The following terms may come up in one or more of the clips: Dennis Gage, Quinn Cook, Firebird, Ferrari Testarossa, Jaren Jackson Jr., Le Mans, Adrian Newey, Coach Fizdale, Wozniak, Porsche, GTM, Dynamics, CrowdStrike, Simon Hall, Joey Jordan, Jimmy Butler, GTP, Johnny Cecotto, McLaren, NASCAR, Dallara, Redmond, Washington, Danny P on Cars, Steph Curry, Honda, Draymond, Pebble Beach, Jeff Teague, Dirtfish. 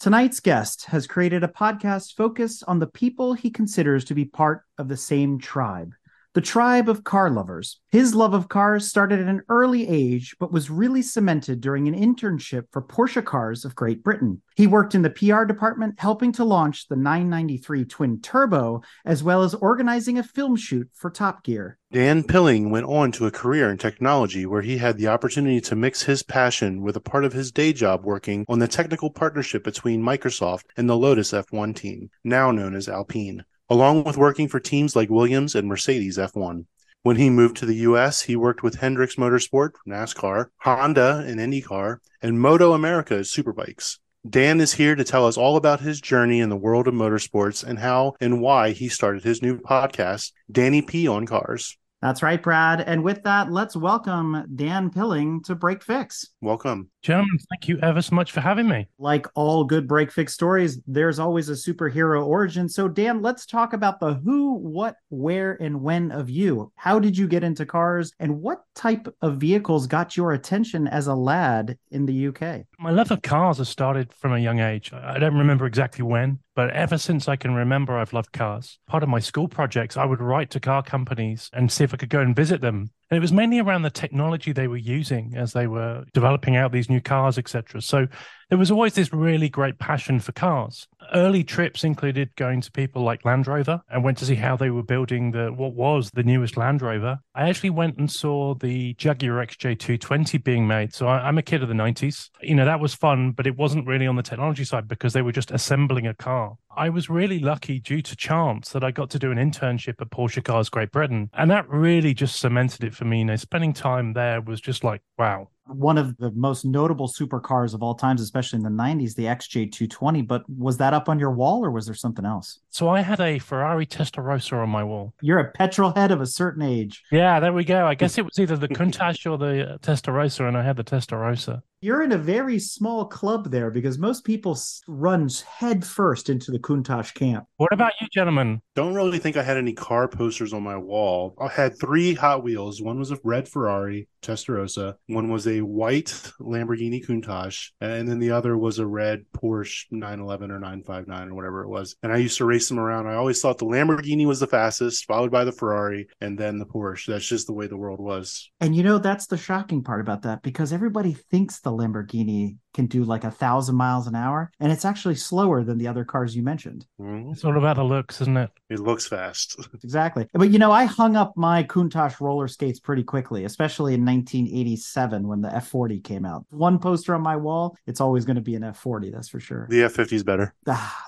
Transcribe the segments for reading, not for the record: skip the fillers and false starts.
Tonight's guest has created a podcast focused on the people he considers to be part of the same tribe, the tribe of car lovers. His love of cars started at an early age, but was really cemented during an internship for Porsche Cars of Great Britain. He worked in the PR department, helping to launch the 993 Twin Turbo, as well as organizing a film shoot for Top Gear. Dan Pilling went on to a career in technology where he had the opportunity to mix his passion with a part of his day job working on the technical partnership between Microsoft and the Lotus F1 team, now known as Alpine, along with working for teams like Williams and Mercedes F1. When he moved to the U.S., he worked with Hendrick Motorsports, NASCAR, Honda and IndyCar, and Moto America as superbikes. Dan is here to tell us all about his journey in the world of motorsports and how and why he started his new podcast, Danny P on Cars. That's right, Brad. And with that, let's welcome Dan Pilling to BreakFix. Welcome. Gentlemen, thank you ever so much for having me. Like all good BreakFix stories, there's always a superhero origin. So, Dan, let's talk about the who, what, where, and when of you. How did you get into cars? And what type of vehicles got your attention as a lad in the UK? My love of cars has started from a young age. I don't remember exactly when, but ever since I can remember, I've loved cars. Part of my school projects, I would write to car companies and see if I could go and visit them. And it was mainly around the technology they were using as they were developing out these new cars, etc. So there was always this really great passion for cars. Early trips included going to people like Land Rover and went to see how they were building what was the newest Land Rover. I actually went and saw the Jaguar XJ220 being made. So I'm a kid of the 90s. You know, that was fun, but it wasn't really on the technology side because they were just assembling a car. I was really lucky due to chance that I got to do an internship at Porsche Cars Great Britain. And that really just cemented it for me. You know, spending time there was just like, wow. One of the most notable supercars of all times, especially in the 90s, the XJ220. But was that up on your wall or was there something else? So I had a Ferrari Testarossa on my wall. You're a petrol head of a certain age. Yeah, there we go. I guess it was either the Countach or the Testarossa, and I had the Testarossa. You're in a very small club there because most people run headfirst into the Countach camp. What about you, gentlemen? Don't really think I had any car posters on my wall. I had three Hot Wheels. One was a red Ferrari Testarossa. One was a white Lamborghini Countach. And then the other was a red Porsche 911 or 959 or whatever it was. And I used to race them around. I always thought the Lamborghini was the fastest, followed by the Ferrari, and then the Porsche. That's just the way the world was. And you know, that's the shocking part about that because everybody thinks the Lamborghini can do like 1,000 miles an hour, and it's actually slower than the other cars you mentioned. It's all about the looks, isn't it? It looks fast. Exactly. But you know, I hung up my Countach roller skates pretty quickly, especially in 1987 when the F40 came out. One poster on my wall, it's always going to be an F40, that's for sure. The F50 is better.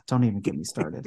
Don't even get me started.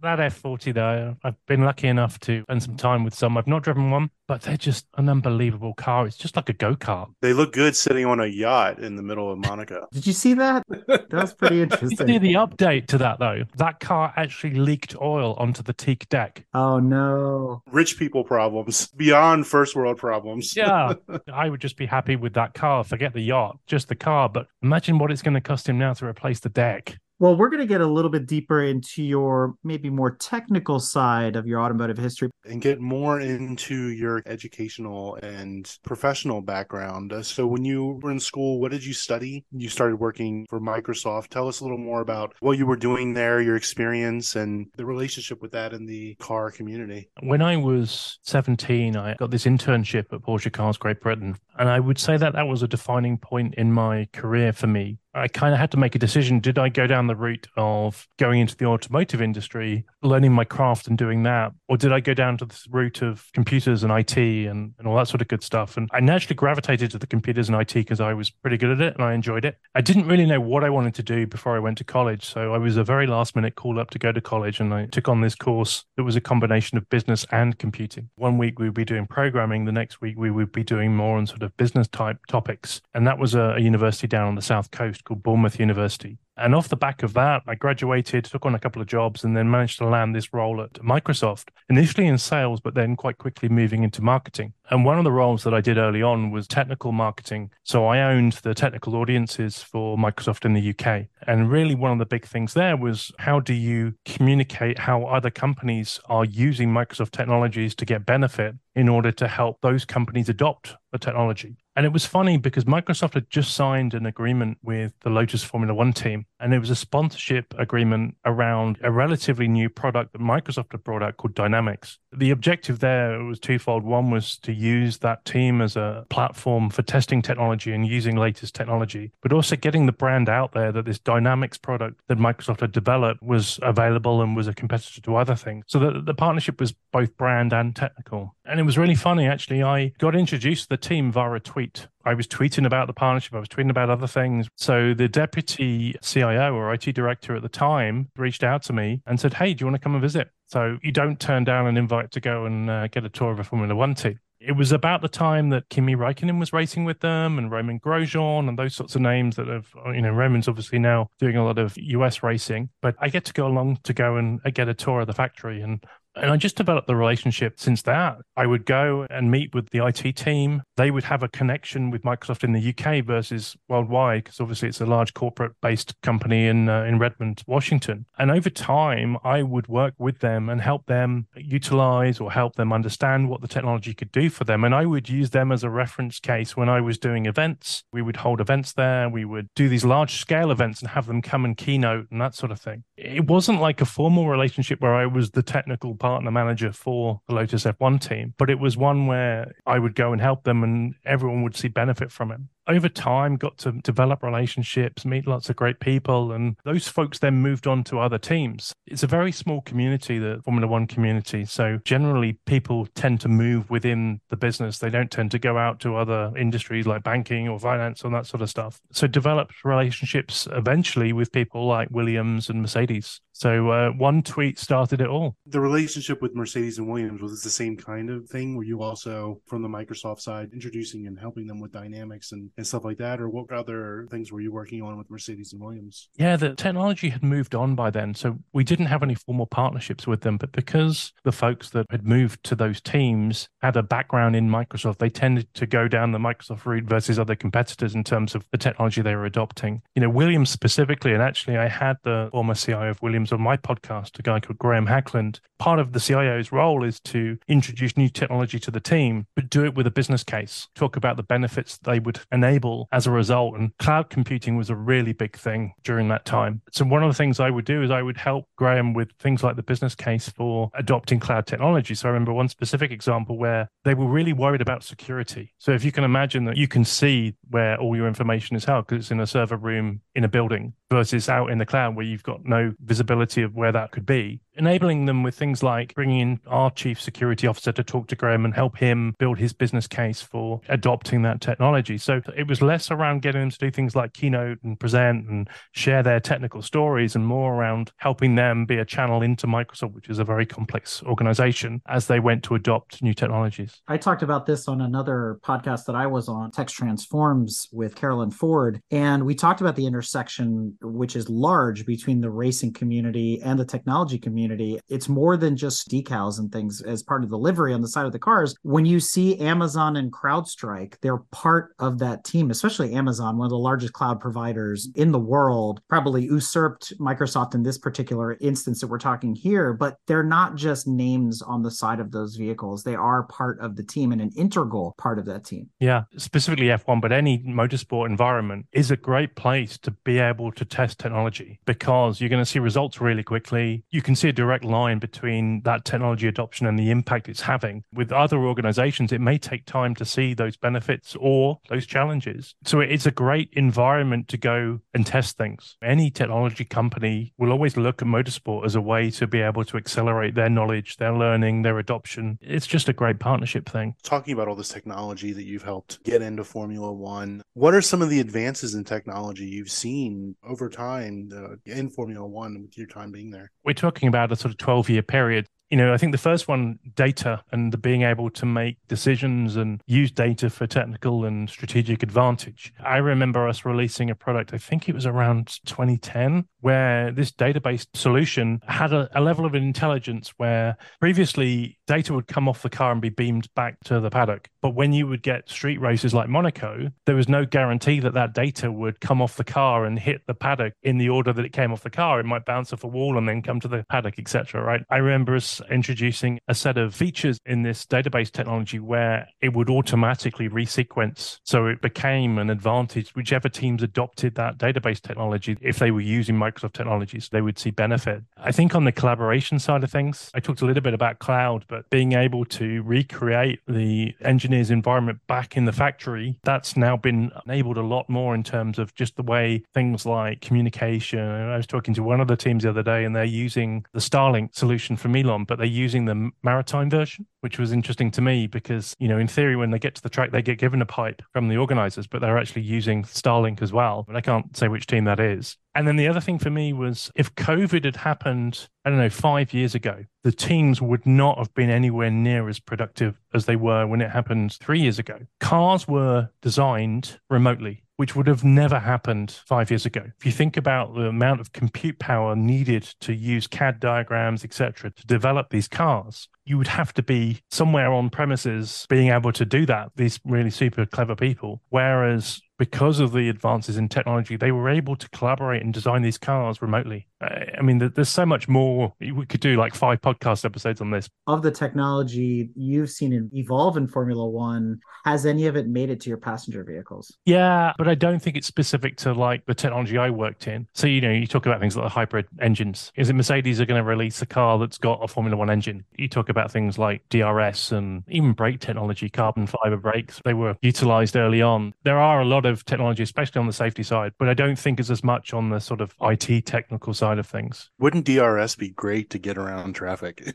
That F40 though, I've been lucky enough to spend some time with some. I've not driven one, but they're just an unbelievable car. It's just like a go-kart. They look good sitting on a yacht in the middle of Monaco. Did you see that? That was pretty interesting. Did you see the update to that though? That car actually leaked oil onto the teak deck. Oh no. Rich people problems. Beyond first world problems. Yeah. I would just be happy with that car. Forget the yacht, just the car. But imagine what it's going to cost him now to replace the deck. Well, we're going to get a little bit deeper into your maybe more technical side of your automotive history. And get more into your educational and professional background. So when you were in school, what did you study? You started working for Microsoft. Tell us a little more about what you were doing there, your experience, and the relationship with that in the car community. When I was 17, I got this internship at Porsche Cars Great Britain. And I would say that that was a defining point in my career for me. I kind of had to make a decision. Did I go down the route of going into the automotive industry, learning my craft and doing that? Or did I go down to the route of computers and IT and all that sort of good stuff? And I naturally gravitated to the computers and IT because I was pretty good at it and I enjoyed it. I didn't really know what I wanted to do before I went to college. So I was a very last minute call up to go to college. And I took on this course that was a combination of business and computing. One week we would be doing programming. The next week we would be doing more on sort of business type topics. And that was a university down on the South Coast called Bournemouth University. And off the back of that, I graduated, took on a couple of jobs, and then managed to land this role at Microsoft, initially in sales, but then quite quickly moving into marketing. And one of the roles that I did early on was technical marketing. So I owned the technical audiences for Microsoft in the UK. And really one of the big things there was, how do you communicate how other companies are using Microsoft technologies to get benefit in order to help those companies adopt the technology? And it was funny because Microsoft had just signed an agreement with the Lotus Formula One team, and it was a sponsorship agreement around a relatively new product that Microsoft had brought out called Dynamics. The objective there was twofold. One was to use that team as a platform for testing technology and using latest technology, but also getting the brand out there that this Dynamics product that Microsoft had developed was available and was a competitor to other things. So the partnership was both brand and technical. And it was really funny, actually. I got introduced to the team via a tweet. I was tweeting about the partnership. I was tweeting about other things. So the deputy CIO or IT director at the time reached out to me and said, hey, do you want to come and visit? So you don't turn down an invite to go and get a tour of a Formula One team. It was about the time that Kimi Räikkönen was racing with them, and Roman Grosjean, and those sorts of names that have, you know, Roman's obviously now doing a lot of US racing, but I get to go along to go and get a tour of the factory. And I just developed the relationship since that. I would go and meet with the IT team. They would have a connection with Microsoft in the UK versus worldwide, because obviously it's a large corporate-based company in Redmond, Washington. And over time, I would work with them and help them utilize or help them understand what the technology could do for them. And I would use them as a reference case when I was doing events. We would hold events there. We would do these large-scale events and have them come and keynote and that sort of thing. It wasn't like a formal relationship where I was the technical partner manager for the Lotus F1 team, but it was one where I would go and help them and everyone would see benefit from it. Over time, got to develop relationships, meet lots of great people, and those folks then moved on to other teams. It's a very small community, the Formula One community. So generally people tend to move within the business. They don't tend to go out to other industries like banking or finance and that sort of stuff. So developed relationships eventually with people like Williams and Mercedes. So one tweet started it all. The relationship with Mercedes and Williams, was it the same kind of thing? Were you also, from the Microsoft side, introducing and helping them with Dynamics and stuff like that? Or what other things were you working on with Mercedes and Williams? Yeah, the technology had moved on by then. So we didn't have any formal partnerships with them. But because the folks that had moved to those teams had a background in Microsoft, they tended to go down the Microsoft route versus other competitors in terms of the technology they were adopting. You know, Williams specifically, and actually I had the former CIO of Williams on my podcast, a guy called Graham Hackland. Part of the CIO's role is to introduce new technology to the team, but do it with a business case. Talk about the benefits they would enable as a result. And cloud computing was a really big thing during that time. So one of the things I would do is I would help Graham with things like the business case for adopting cloud technology. So I remember one specific example where they were really worried about security. So if you can imagine that you can see where all your information is held because it's in a server room in a building versus out in the cloud where you've got no visibility of where that could be. Enabling them with things like bringing in our chief security officer to talk to Graham and help him build his business case for adopting that technology. So it was less around getting them to do things like keynote and present and share their technical stories, and more around helping them be a channel into Microsoft, which is a very complex organization, as they went to adopt new technologies. I talked about this on another podcast that I was on, Tech Transforms, with Carolyn Ford. And we talked about the intersection, which is large, between the racing community and the technology community. It's more than just decals and things as part of the livery on the side of the cars. When you see Amazon and CrowdStrike, they're part of that team, especially Amazon, one of the largest cloud providers in the world, probably usurped Microsoft in this particular instance that we're talking here, but they're not just names on the side of those vehicles. They are part of the team and an integral part of that team. Yeah, specifically F1, but any motorsport environment is a great place to be able to test technology, because you're going to see results really quickly. You can see a direct line between that technology adoption and the impact it's having. With other organizations, it may take time to see those benefits or those challenges. So it's a great environment to go and test things. Any technology company will always look at motorsport as a way to be able to accelerate their knowledge, their learning, their adoption. It's just a great partnership thing. Talking about all this technology that you've helped get into Formula One, what are some of the advances in technology you've seen over time in Formula One with your time being there? We're talking about a sort of 12-year period. you know, I think the first one, data and the being able to make decisions and use data for technical and strategic advantage. I remember us releasing a product, I think it was around 2010, where this database solution had a level of intelligence where previously data would come off the car and be beamed back to the paddock. But when you would get street races like Monaco, there was no guarantee that that data would come off the car and hit the paddock in the order that it came off the car. It might bounce off a wall and then come to the paddock, etc. Right? I remember us introducing a set of features in this database technology where it would automatically resequence. So it became an advantage. Whichever teams adopted that database technology, if they were using Microsoft technologies, they would see benefit. I think on the collaboration side of things, I talked a little bit about cloud, but being able to recreate the engineer's environment back in the factory, that's now been enabled a lot more in terms of just the way things like communication. I was talking to one of the teams the other day and they're using the Starlink solution from Elon, but they're using the maritime version, which was interesting to me because, you know, in theory, when they get to the track, they get given a pipe from the organizers, but they're actually using Starlink as well. But I can't say which team that is. And then the other thing for me was if COVID had happened, I don't know, 5 years ago, the teams would not have been anywhere near as productive as they were when it happened 3 years ago. Cars were designed remotely, which would have never happened 5 years ago. If you think about the amount of compute power needed to use CAD diagrams, etc., to develop these cars, you would have to be somewhere on premises being able to do that, these really super clever people. Whereas because of the advances in technology, they were able to collaborate and design these cars remotely. I mean, there's so much more. We could do like 5 podcast episodes on this. Of the technology you've seen evolve in Formula One, has any of it made it to your passenger vehicles? Yeah, but I don't think it's specific to like the technology I worked in. So, you know, you talk about things like the hybrid engines. Is it Mercedes are going to release a car that's got a Formula One engine? You talk about things like DRS and even brake technology, carbon fiber brakes. They were utilized early on. There are a lot of technology, especially on the safety side, but I don't think it's as much on the sort of IT technical side of things. Wouldn't DRS be great to get around traffic?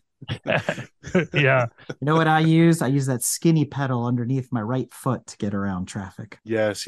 Yeah. You know what I use? I use that skinny pedal underneath my right foot to get around traffic. Yes.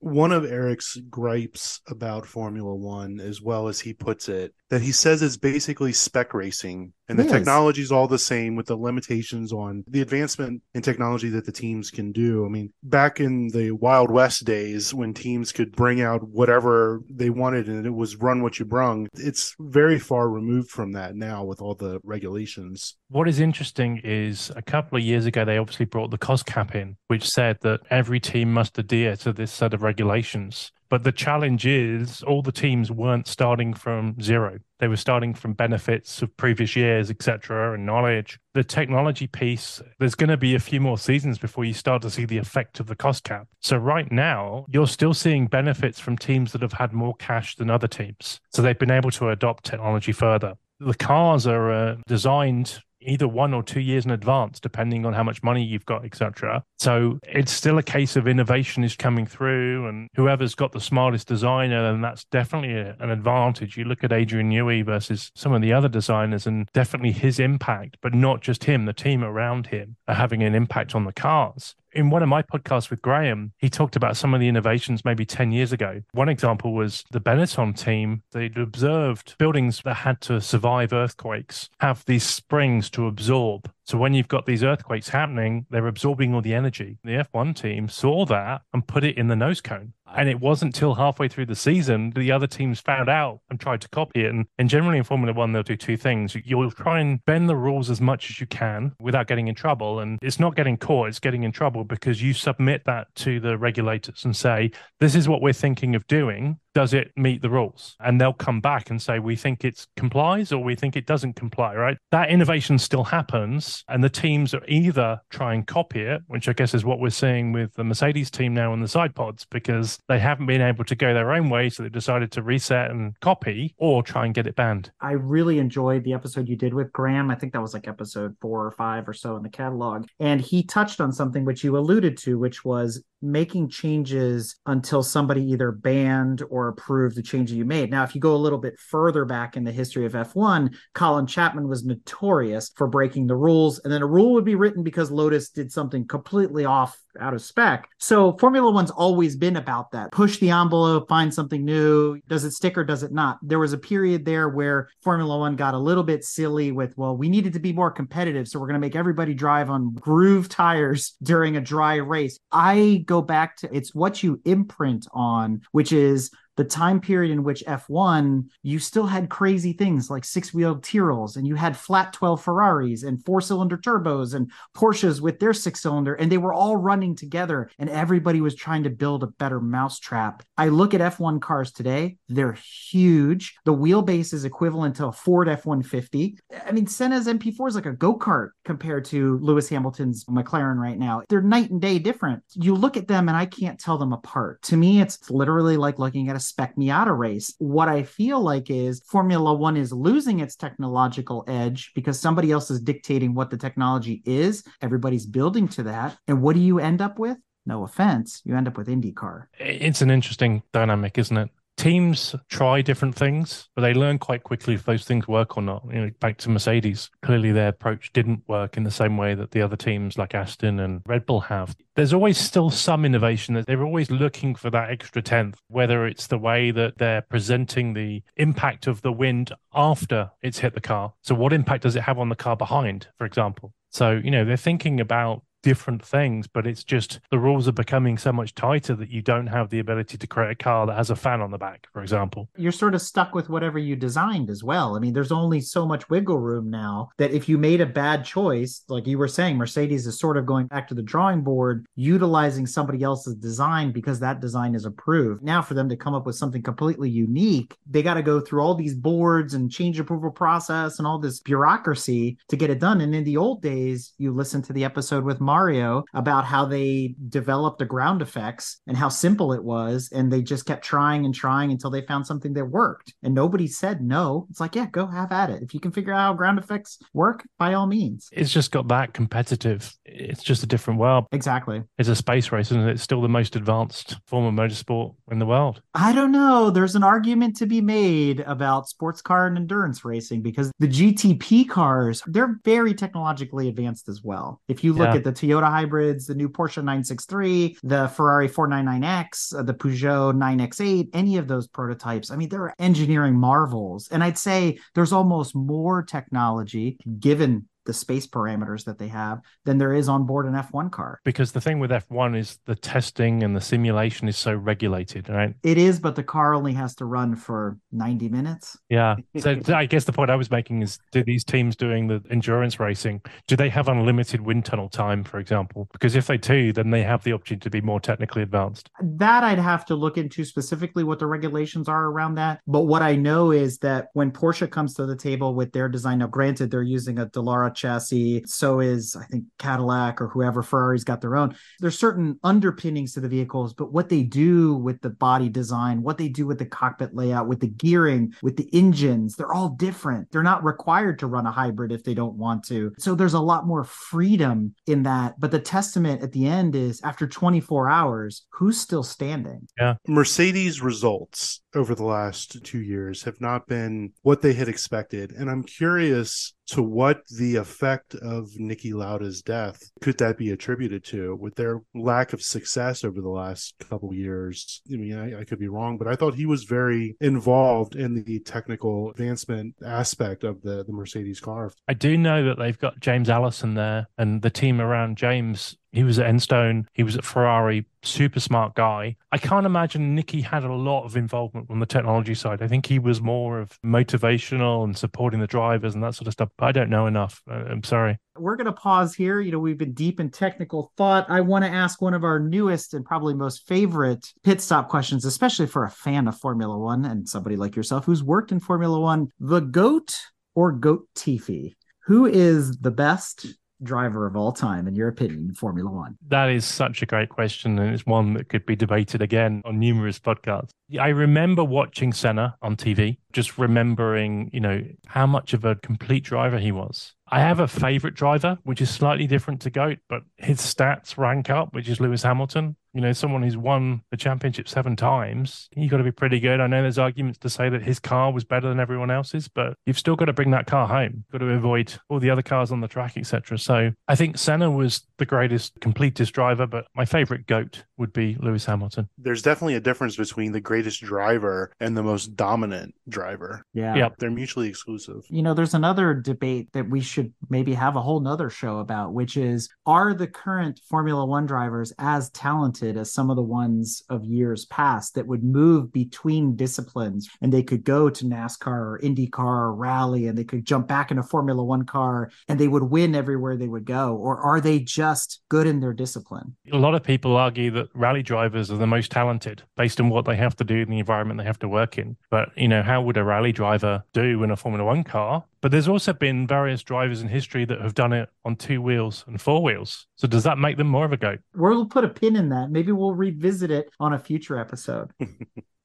One of Eric's gripes about Formula One, as well as he puts it, that he says is basically spec racing, and the technology is all the same with the limitations on the advancement in technology that the teams can do. I mean, back in the Wild West days when teams could bring out whatever they wanted and it was run what you brung, it's very far removed from that now with all the regulations. What is interesting is a couple of years ago, they obviously brought the cost cap in, which said that every team must adhere to this set of regulations. But the challenge is all the teams weren't starting from zero. They were starting from benefits of previous years, etc., and knowledge. The technology piece, there's going to be a few more seasons before you start to see the effect of the cost cap. So right now, you're still seeing benefits from teams that have had more cash than other teams. So they've been able to adopt technology further. The cars are designed either 1 or 2 years in advance, depending on how much money you've got, etc. So it's still a case of innovation is coming through, and whoever's got the smartest designer, and that's definitely an advantage. You look at Adrian Newey versus some of the other designers, and definitely his impact, but not just him, the team around him are having an impact on the cars. In one of my podcasts with Graham, he talked about some of the innovations maybe 10 years ago. One example was the Benetton team. They'd observed buildings that had to survive earthquakes have these springs to absorb. So when you've got these earthquakes happening, they're absorbing all the energy. The F1 team saw that and put it in the nose cone. And it wasn't till halfway through the season the other teams found out and tried to copy it. And generally in Formula One, they'll do two things. You'll try and bend the rules as much as you can without getting in trouble. And it's not getting caught, it's getting in trouble because you submit that to the regulators and say, this is what we're thinking of doing. Does it meet the rules? And they'll come back and say, we think it complies or we think it doesn't comply, right? That innovation still happens. And the teams are either try and copy it, which I guess is what we're seeing with the Mercedes team now on the side pods, because they haven't been able to go their own way. So they've decided to reset and copy or try and get it banned. I really enjoyed the episode you did with Graham. I think that was like episode 4 or 5 or so in the catalog. And he touched on something which you alluded to, which was making changes until somebody either banned or approved the change that you made. Now, if you go a little bit further back in the history of F1, Colin Chapman was notorious for breaking the rules. And then a rule would be written because Lotus did something completely off out of spec. So Formula One's always been about that. Push the envelope, find something new. Does it stick or does it not? There was a period there where Formula One got a little bit silly with, well, we needed to be more competitive, so we're going to make everybody drive on groove tires during a dry race. I go back to, it's what you imprint on, which is the time period in which F1, you still had crazy things like six-wheeled Tyrrells, and you had flat 12 Ferraris and four-cylinder turbos and Porsches with their six-cylinder, and they were all running together, and everybody was trying to build a better mousetrap. I look at F1 cars today, they're huge. The wheelbase is equivalent to a Ford F-150. I mean, Senna's MP4 is like a go-kart compared to Lewis Hamilton's McLaren right now. They're night and day different. You look at them, and I can't tell them apart. To me, it's literally like looking at a spec Miata race. What I feel like is Formula One is losing its technological edge because somebody else is dictating what the technology is. Everybody's building to that. And what do you end up with? No offense, you end up with IndyCar. It's an interesting dynamic, isn't it? Teams try different things, but they learn quite quickly if those things work or not. You know, back to Mercedes, clearly their approach didn't work in the same way that the other teams like Aston and Red Bull have. There's always still some innovation that they're always looking for that extra tenth, whether it's the way that they're presenting the impact of the wind after it's hit the car. So what impact does it have on the car behind, for example? So, you know, they're thinking about different things, but it's just the rules are becoming so much tighter that you don't have the ability to create a car that has a fan on the back, for example. You're sort of stuck with whatever you designed as well. I mean, there's only so much wiggle room now that if you made a bad choice, like you were saying, Mercedes is sort of going back to the drawing board, utilizing somebody else's design because that design is approved. Now for them to come up with something completely unique, they got to go through all these boards and change approval process and all this bureaucracy to get it done. And in the old days, you listen to the episode with Mario about how they developed the ground effects and how simple it was. And they just kept trying and trying until they found something that worked. And nobody said no. It's like, yeah, go have at it. If you can figure out how ground effects work, by all means. It's just got that competitive. It's just a different world. Exactly. It's a space race, isn't it? It's still the most advanced form of motorsport in the world. I don't know. There's an argument to be made about sports car and endurance racing because the GTP cars, they're very technologically advanced as well. If you look at the Toyota hybrids, the new Porsche 963, the Ferrari 499X, the Peugeot 9X8, any of those prototypes. I mean, they're engineering marvels. And I'd say there's almost more technology given the space parameters that they have than there is on board an F1 car. Because the thing with F1 is the testing and the simulation is so regulated, right? It is, but the car only has to run for 90 minutes. Yeah. So I guess the point I was making is, do these teams doing the endurance racing, do they have unlimited wind tunnel time, for example? Because if they do, then they have the opportunity to be more technically advanced. That I'd have to look into specifically what the regulations are around that. But what I know is that when Porsche comes to the table with their design, now granted, they're using a Dallara chassis, so is I think Cadillac or whoever, Ferrari's got their own. There's certain underpinnings to the vehicles, but what they do with the body design, what they do with the cockpit layout, with the gearing, with the engines, they're all different. They're not required to run a hybrid if they don't want to. So there's a lot more freedom in that. But the testament at the end is after 24 hours, who's still standing? Yeah. Mercedes results over the last 2 years have not been what they had expected. And I'm curious to what the effect of Niki Lauda's death could that be attributed to with their lack of success over the last couple years. I mean, I could be wrong, but I thought he was very involved in the technical advancement aspect of the Mercedes car. I do know that they've got James Allison there and the team around James. He was at Enstone, he was at Ferrari, super smart guy. I can't imagine Niki had a lot of involvement on the technology side. I think he was more of motivational and supporting the drivers and that sort of stuff. But I don't know enough. I'm sorry. We're going to pause here. You know, we've been deep in technical thought. I want to ask one of our newest and probably most favorite pit stop questions, especially for a fan of Formula One and somebody like yourself who's worked in Formula One. The GOAT or GOAT-Tifi? Who is the best driver of all time, in your opinion, in Formula One? That is such a great question, and it's one that could be debated again on numerous podcasts. I remember watching Senna on TV, just remembering, you know, how much of a complete driver he was. I have a favorite driver, which is slightly different to GOAT, but his stats rank up, which is Lewis Hamilton. You know, someone who's won the championship 7 times, you've got to be pretty good. I know there's arguments to say that his car was better than everyone else's, but you've still got to bring that car home. You've got to avoid all the other cars on the track, etc. So I think Senna was the greatest, completest driver, but my favorite GOAT would be Lewis Hamilton. There's definitely a difference between the greatest driver and the most dominant driver. Yeah. Yep. They're mutually exclusive. You know, there's another debate that we should maybe have a whole nother show about, which is, are the current Formula One drivers as talented as some of the ones of years past that would move between disciplines, and they could go to NASCAR or IndyCar or rally, and they could jump back in a Formula One car and they would win everywhere they would go? Or are they just good in their discipline? A lot of people argue that rally drivers are the most talented based on what they have to do in the environment they have to work in. But, you know, how would a rally driver do in a Formula One car? But there's also been various drivers in history that have done it on 2 wheels and 4 wheels. So does that make them more of a GOAT? We'll put a pin in that. Maybe we'll revisit it on a future episode.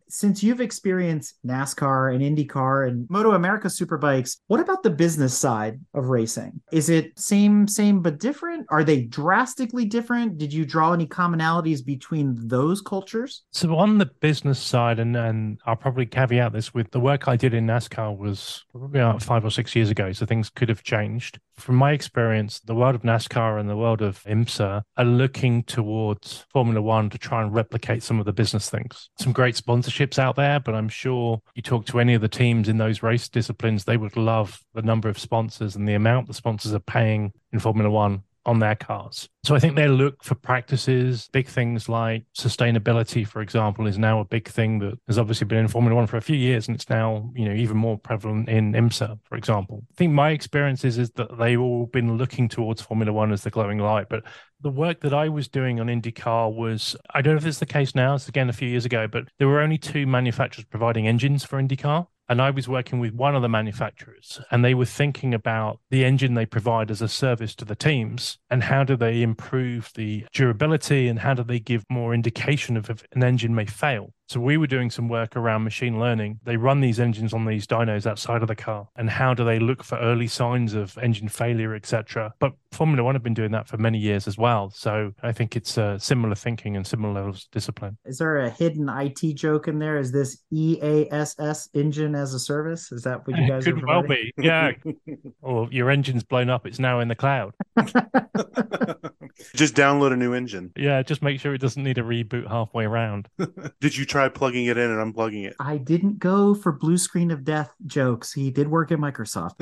Since you've experienced NASCAR and IndyCar and Moto America Superbikes, what about the business side of racing? Is it same, but different? Are they drastically different? Did you draw any commonalities between those cultures? So on the business side, and I'll probably caveat this with the work I did in NASCAR was probably about 5 or 6 years ago, so things could have changed. From my experience, the world of NASCAR and the world of IMSA are looking towards Formula One to try and replicate some of the business things. Some great sponsorships out there, but I'm sure you talk to any of the teams in those race disciplines, they would love the number of sponsors and the amount the sponsors are paying in Formula One on their cars. So I think they look for practices, big things like sustainability, for example, is now a big thing that has obviously been in Formula One for a few years, and it's now, you know, even more prevalent in IMSA, for example. I think my experience is that they've all been looking towards Formula One as the glowing light, but the work that I was doing on IndyCar was, I don't know if it's the case now, it's again a few years ago, but there were only 2 manufacturers providing engines for IndyCar. And I was working with one of the manufacturers, and they were thinking about the engine they provide as a service to the teams and how do they improve the durability and how do they give more indication of if an engine may fail. So we were doing some work around machine learning. They run these engines on these dynos outside of the car, and how do they look for early signs of engine failure, etc. But Formula One have been doing that for many years as well. So I think it's similar thinking and similar levels of discipline. Is there a hidden IT joke in there? Is this EASS engine as a service? Is that what you guys are providing? Could well be, yeah. Or your engine's blown up, it's now in the cloud. Just download a new engine. Yeah, just make sure it doesn't need a reboot halfway around. Did you try plugging it in and unplugging it? I didn't go for blue screen of death jokes. He did work at Microsoft.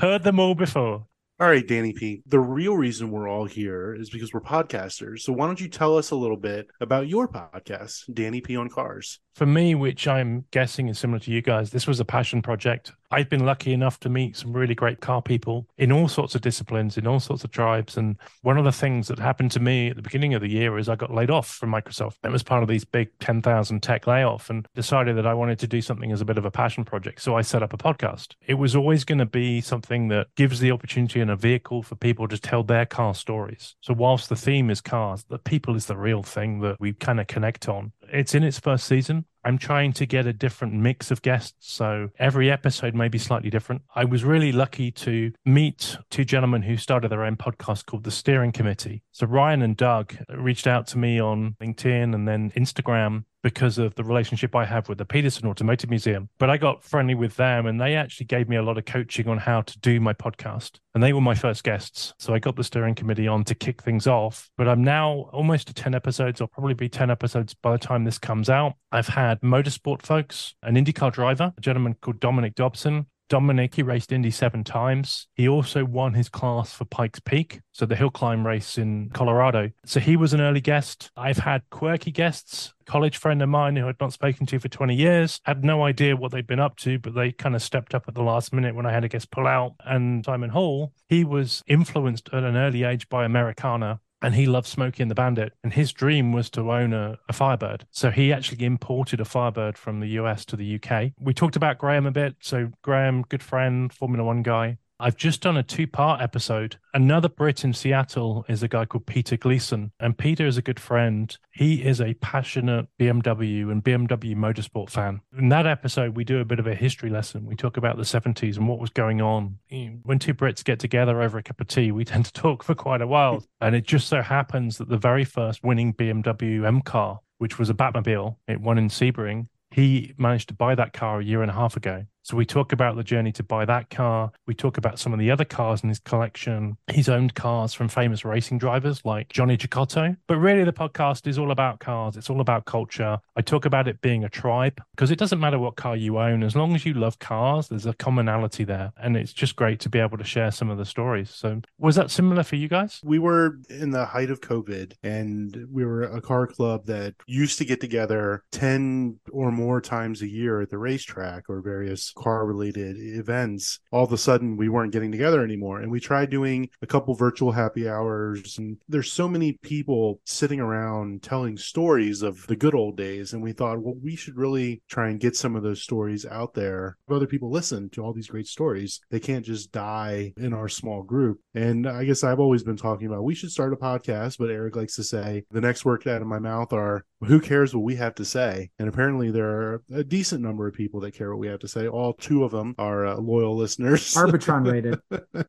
Heard them all before. All right, Danny P, the real reason we're all here is because we're podcasters. So why don't you tell us a little bit about your podcast, Danny P on Cars? For me, which I'm guessing is similar to you guys, this was a passion project. I've been lucky enough to meet some really great car people in all sorts of disciplines, in all sorts of tribes. And one of the things that happened to me at the beginning of the year is I got laid off from Microsoft. It was part of these big 10,000 tech layoff, and decided that I wanted to do something as a bit of a passion project. So I set up a podcast. It was always going to be something that gives the opportunity and a vehicle for people to tell their car stories. So whilst the theme is cars, the people is the real thing that we kind of connect on. It's in its first season. I'm trying to get a different mix of guests, so every episode may be slightly different. I was really lucky to meet 2 gentlemen who started their own podcast called The Steering Committee. So Ryan and Doug reached out to me on LinkedIn and then Instagram because of the relationship I have with the Peterson Automotive Museum. But I got friendly with them, and they actually gave me a lot of coaching on how to do my podcast. And they were my first guests. So I got The Steering Committee on to kick things off. But I'm now almost to 10 episodes. I'll probably be 10 episodes by the time this comes out. I've had motorsport folks, an IndyCar driver, a gentleman called Dominic Dobson. Dominic, he raced Indy 7 times. He also won his class for Pikes Peak, so the hill climb race in Colorado. So he was an early guest. I've had quirky guests. A college friend of mine who I'd not spoken to for 20 years, had no idea what they'd been up to, but they kind of stepped up at the last minute when I had a guest pull out. And Simon Hall, he was influenced at an early age by Americana. And he loved Smokey and the Bandit. And his dream was to own a Firebird. So he actually imported a Firebird from the US to the UK. We talked about Graham a bit. So Graham, good friend, Formula One guy. I've just done a two-part episode. Another Brit in Seattle is a guy called Peter Gleason, and Peter is a good friend. He is a passionate BMW and BMW motorsport fan. In that episode, we do a bit of a history lesson. We talk about the 70s and what was going on. When two Brits get together over a cup of tea, we tend to talk for quite a while. And it just so happens that the very first winning BMW M car, which was a Batmobile, it won in Sebring. He managed to buy that car a year and a half ago. So we talk about the journey to buy that car. We talk about some of the other cars in his collection. He's owned cars from famous racing drivers like Johnny Cecotto. But really, the podcast is all about cars. It's all about culture. I talk about it being a tribe because it doesn't matter what car you own. As long as you love cars, there's a commonality there. And it's just great to be able to share some of the stories. So was that similar for you guys? We were in the height of COVID, and we were a car club that used to get together 10 or more times a year at the racetrack or various car-related events. All of a sudden, we weren't getting together anymore. And we tried doing a couple virtual happy hours. And there's so many people sitting around telling stories of the good old days. And we thought, well, we should really try and get some of those stories out there. If other people listen to all these great stories, they can't just die in our small group. And I guess I've always been talking about, we should start a podcast. But Eric likes to say, the next words out of my mouth are, who cares what we have to say? And apparently there are a decent number of people that care what we have to say. All two of them are loyal listeners. Arbitron rated.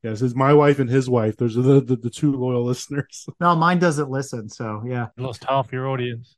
Yes, it's my wife and his wife. Those are the two loyal listeners. No, mine doesn't listen. So yeah. You lost half your audience.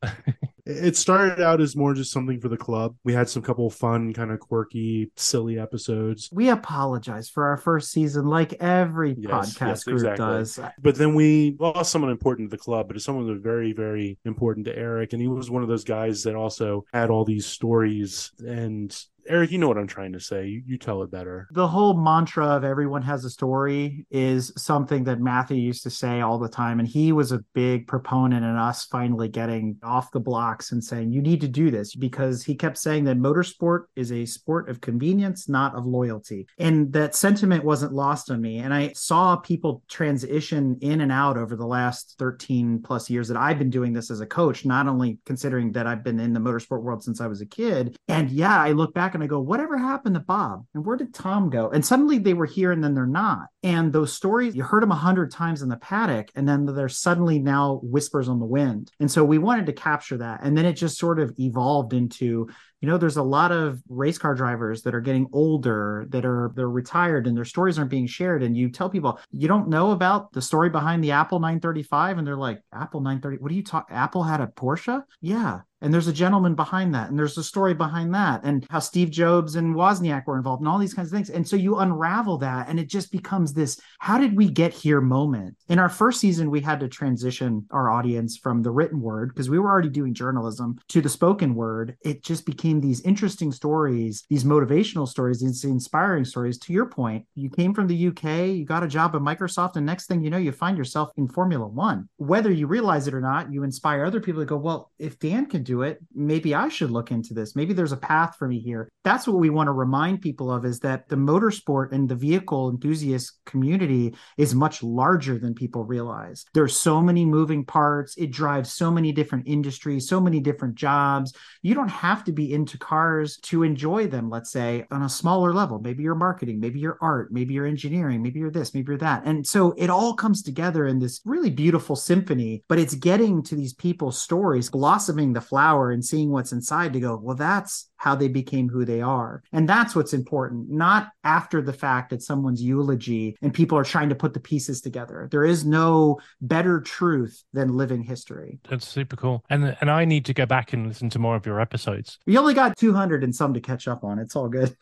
It started out as more just something for the club. We had some couple of fun, kind of quirky, silly episodes. We apologize for our first season, like every podcast group does. But then we lost someone important to the club, but someone that was very, very important to Eric. And he was one of those guys that also had all these stories. And Eric, you know what I'm trying to say. You tell it better. The whole mantra of everyone has a story is something that Matthew used to say all the time. And he was a big proponent in us finally getting off the blocks and saying, you need to do this, because he kept saying that motorsport is a sport of convenience, not of loyalty. And that sentiment wasn't lost on me. And I saw people transition in and out over the last 13 plus years that I've been doing this as a coach, not only considering that I've been in the motorsport world since I was a kid. And yeah, I look back and I go, whatever happened to Bob? And where did Tom go? And suddenly they were here and then they're not. And those stories, you heard them 100 times in the paddock, and then they're suddenly now whispers on the wind. And so we wanted to capture that. And then it just sort of evolved into, you know, there's a lot of race car drivers that are getting older, that are, they're retired and their stories aren't being shared. And you tell people, you don't know about the story behind the Apple 935. And they're like, Apple 930, what are you talking? Apple had a Porsche? Yeah. And there's a gentleman behind that. And there's a story behind that, and how Steve Jobs and Wozniak were involved and all these kinds of things. And so you unravel that, and it just becomes this, how did we get here moment? In our first season, we had to transition our audience from the written word, because we were already doing journalism, to the spoken word. It just became these interesting stories, these motivational stories, these inspiring stories. To your point, you came from the UK, you got a job at Microsoft, and next thing you know, you find yourself in Formula One. Whether you realize it or not, you inspire other people to go, well, if Dan can do it, maybe I should look into this. Maybe there's a path for me here. That's what we want to remind people of, is that the motorsport and the vehicle enthusiast community is much larger than people realize. There's so many moving parts. It drives so many different industries, so many different jobs. You don't have to be into cars to enjoy them, let's say, on a smaller level. Maybe you're marketing, maybe you're art, maybe you're engineering, maybe you're this, maybe you're that. And so it all comes together in this really beautiful symphony, but it's getting to these people's stories, blossoming the flower and seeing what's inside to go, well, that's how they became who they are. And that's what's important, not after the fact that someone's eulogy and people are trying to put the pieces together. There is no better truth than living history. That's super cool. And I need to go back and listen to more of your episodes. You only got 200 and some to catch up on. It's all good.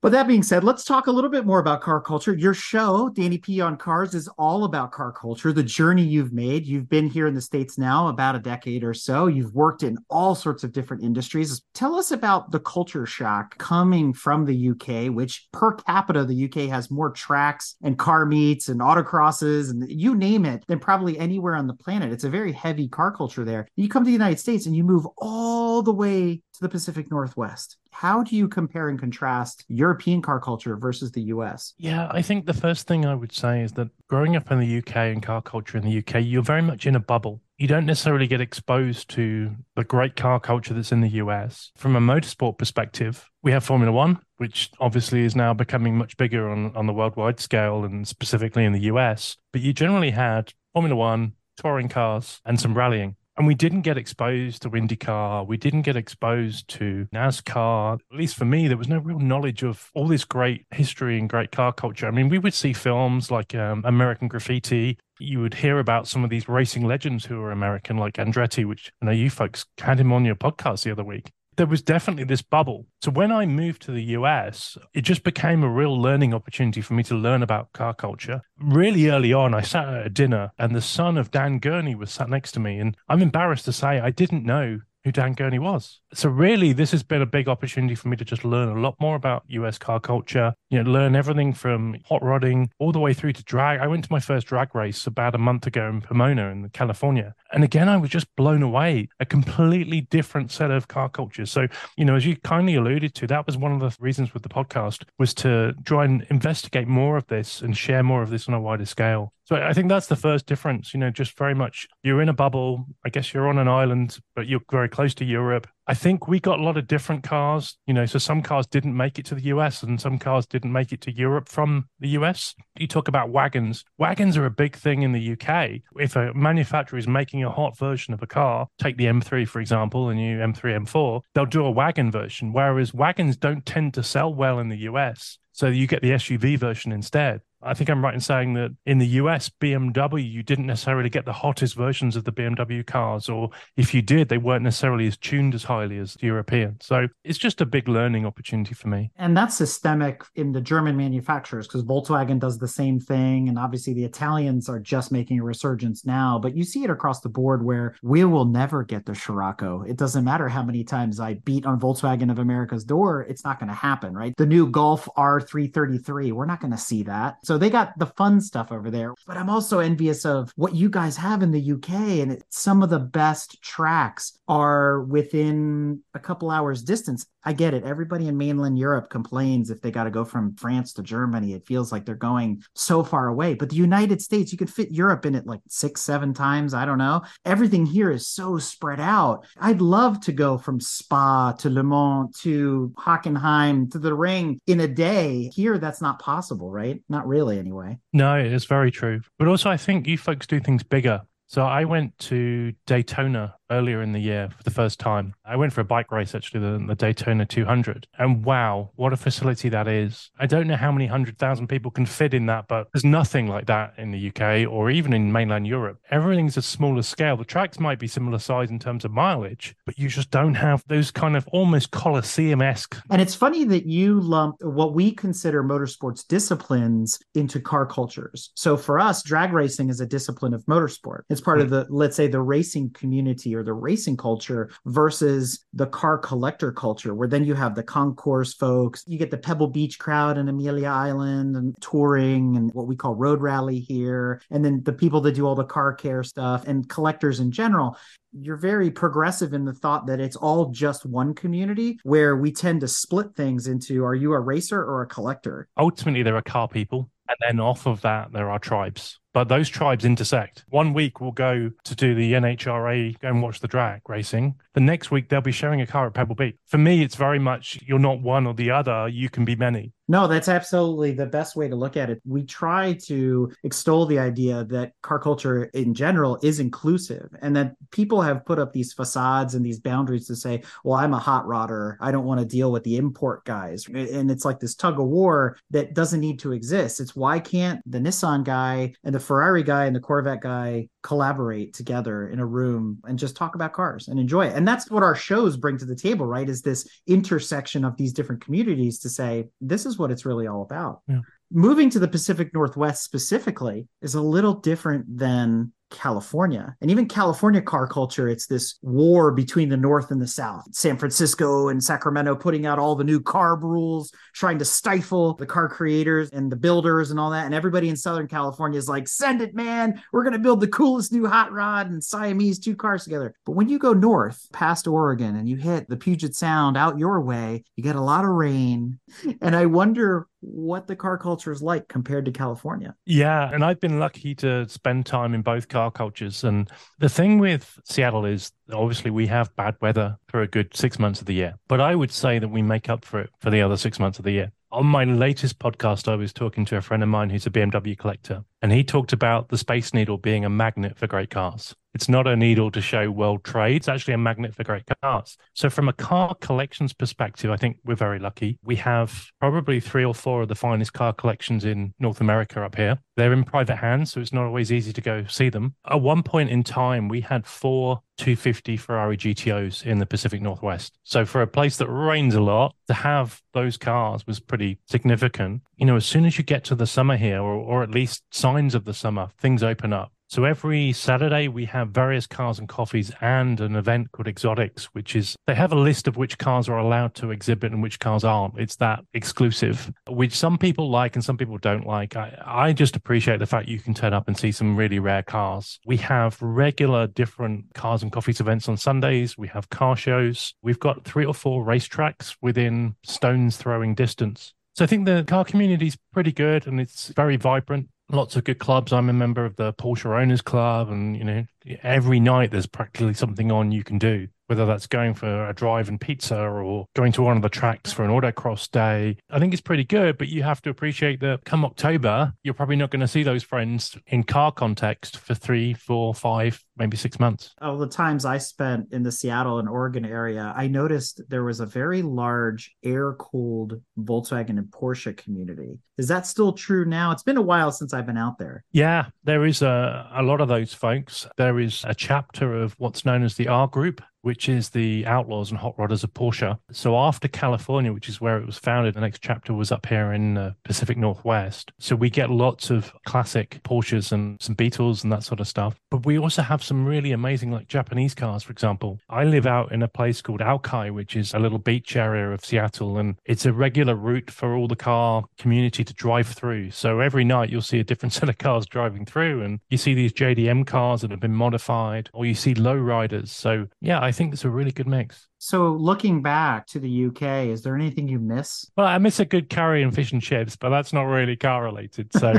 But that being said, let's talk a little bit more about car culture. Your show, Danny P on Cars, is all about car culture, the journey you've made. You've been here in the States now about a decade or so. You've worked in all sorts of different industries. Tell us about the culture shock coming from the UK, which per capita, the UK has more tracks and car meets and autocrosses and you name it than probably anywhere on the planet. It's a very heavy car culture there. You come to the United States and you move all the way to the Pacific Northwest. How do you compare and contrast European car culture versus the US? Yeah, I think the first thing I would say is that growing up in the UK and car culture in the UK, you're very much in a bubble. You don't necessarily get exposed to the great car culture that's in the US. From a motorsport perspective, we have Formula One, which obviously is now becoming much bigger on the worldwide scale and specifically in the US. But you generally had Formula One, touring cars, and some rallying. And we didn't get exposed to IndyCar. We didn't get exposed to NASCAR. At least for me, there was no real knowledge of all this great history and great car culture. I mean, we would see films like American Graffiti. You would hear about some of these racing legends who are American, like Andretti, which I know you folks had him on your podcast the other week. There was definitely this bubble. So when I moved to the US, it just became a real learning opportunity for me to learn about car culture. Really early on, I sat at a dinner and the son of Dan Gurney was sat next to me. And I'm embarrassed to say I didn't know who Dan Gurney was. So really, this has been a big opportunity for me to just learn a lot more about US car culture, you know, learn everything from hot rodding all the way through to drag. I went to my first drag race about a month ago in Pomona in California. And again, I was just blown away, a completely different set of car cultures. So, you know, as you kindly alluded to, that was one of the reasons with the podcast was to try and investigate more of this and share more of this on a wider scale. So I think that's the first difference, you know, just very much you're in a bubble. I guess you're on an island, but you're very close to Europe. I think we got a lot of different cars, you know, so some cars didn't make it to the US and some cars didn't make it to Europe from the US. You talk about wagons. Wagons are a big thing in the UK. If a manufacturer is making a hot version of a car, take the M3, for example, the new M3, M4, they'll do a wagon version, whereas wagons don't tend to sell well in the US. So you get the SUV version instead. I think I'm right in saying that in the US, BMW, you didn't necessarily get the hottest versions of the BMW cars, or if you did, they weren't necessarily as tuned as highly as the European. So it's just a big learning opportunity for me. And that's systemic in the German manufacturers because Volkswagen does the same thing. And obviously the Italians are just making a resurgence now, but you see it across the board where we will never get the Scirocco. It doesn't matter how many times I beat on Volkswagen of America's door, it's not going to happen, right? The new Golf R333, we're not going to see that. So they got the fun stuff over there, but I'm also envious of what you guys have in the UK. And some of the best tracks are within a couple hours distance. I get it. Everybody in mainland Europe complains if they got to go from France to Germany. It feels like they're going so far away. But the United States, you could fit Europe in it like 6-7 times. I don't know. Everything here is so spread out. I'd love to go from Spa to Le Mans to Hockenheim to the Ring in a day. Here, that's not possible, right? Not really anyway. No, it's very true. But also, I think you folks do things bigger. So I went to Daytona earlier in the year for the first time. I went for a bike race, actually, the Daytona 200. And wow, what a facility that is. I don't know how many 100,000 people can fit in that, but there's nothing like that in the UK or even in mainland Europe. Everything's a smaller scale. The tracks might be similar size in terms of mileage, but you just don't have those kind of almost Colosseum-esque. And it's funny that you lump what we consider motorsports disciplines into car cultures. So for us, drag racing is a discipline of motorsport. It's part of the, let's say, the racing community or the racing culture versus the car collector culture, where then you have the concourse folks, you get the Pebble Beach crowd and Amelia Island and touring and what we call road rally here. And then the people that do all the car care stuff and collectors in general. You're very progressive in the thought that it's all just one community, where we tend to split things into, are you a racer or a collector? Ultimately, there are car people. And then off of that, there are tribes. But those tribes intersect. One week we'll go to do the NHRA, go and watch the drag racing. The next week they'll be showing a car at Pebble Beach. For me, it's very much you're not one or the other. You can be many. No, that's absolutely the best way to look at it. We try to extol the idea that car culture in general is inclusive, and that people have put up these facades and these boundaries to say, well, I'm a hot rodder. I don't want to deal with the import guys. And it's like this tug of war that doesn't need to exist. It's why can't the Nissan guy and the Ferrari guy and the Corvette guy collaborate together in a room and just talk about cars and enjoy it? And that's what our shows bring to the table, right? Is this intersection of these different communities to say, this is what it's really all about. Yeah. Moving to the Pacific Northwest specifically is a little different than California. And even California car culture, it's this war between the North and the South. San Francisco and Sacramento putting out all the new CARB rules, trying to stifle the car creators and the builders and all that. And everybody in Southern California is like, send it, man. We're going to build the coolest new hot rod and Siamese two cars together. But when you go north past Oregon and you hit the Puget Sound out your way, you get a lot of rain. And I wonder what the car culture is like compared to California. Yeah, and I've been lucky to spend time in both car cultures. And the thing with Seattle is obviously we have bad weather for a good 6 months of the year, but I would say that we make up for it for the other 6 months of the year. On my latest podcast, I was talking to a friend of mine who's a BMW collector, and he talked about the Space Needle being a magnet for great cars. It's not a needle to show world trade. It's actually a magnet for great cars. So from a car collections perspective, I think we're very lucky. We have probably 3 or 4 of the finest car collections in North America up here. They're in private hands, so it's not always easy to go see them. At one point in time, we had 4 250 Ferrari GTOs in the Pacific Northwest. So for a place that rains a lot, to have those cars was pretty significant. You know, as soon as you get to the summer here, or at least signs of the summer, things open up. So every Saturday, we have various cars and coffees and an event called Exotics, which is they have a list of which cars are allowed to exhibit and which cars aren't. It's that exclusive, which some people like and some people don't like. I just appreciate the fact you can turn up and see some really rare cars. We have regular different cars and coffees events on Sundays. We have car shows. We've got 3 or 4 racetracks within stone's throwing distance. So I think the car community is pretty good and it's very vibrant. Lots of good clubs. I'm a member of the Porsche Owners Club, and you know, every night there's practically something on you can do, whether that's going for a drive and pizza or going to one of the tracks for an autocross day. I think it's pretty good, but you have to appreciate that come October, you're probably not going to see those friends in car context for 3, 4, 5, maybe 6 months. All the times I spent in the Seattle and Oregon area, I noticed there was a very large air-cooled Volkswagen and Porsche community. Is that still true now? It's been a while since I've been out there. Yeah, there is a lot of those folks. There is a chapter of what's known as the R Group, which is the Outlaws and Hot Rodders of Porsche. So after California, which is where it was founded, the next chapter was up here in the Pacific Northwest. So we get lots of classic Porsches and some Beetles and that sort of stuff. But we also have some really amazing, like Japanese cars, for example. I live out in a place called Alki, which is a little beach area of Seattle, and it's a regular route for all the car community to drive through. So every night you'll see a different set of cars driving through, and you see these JDM cars that have been modified, or you see lowriders. So yeah, I think it's a really good mix. So looking back to the UK, is there anything you miss? Well, I miss a good curry and fish and chips, but that's not really car related. So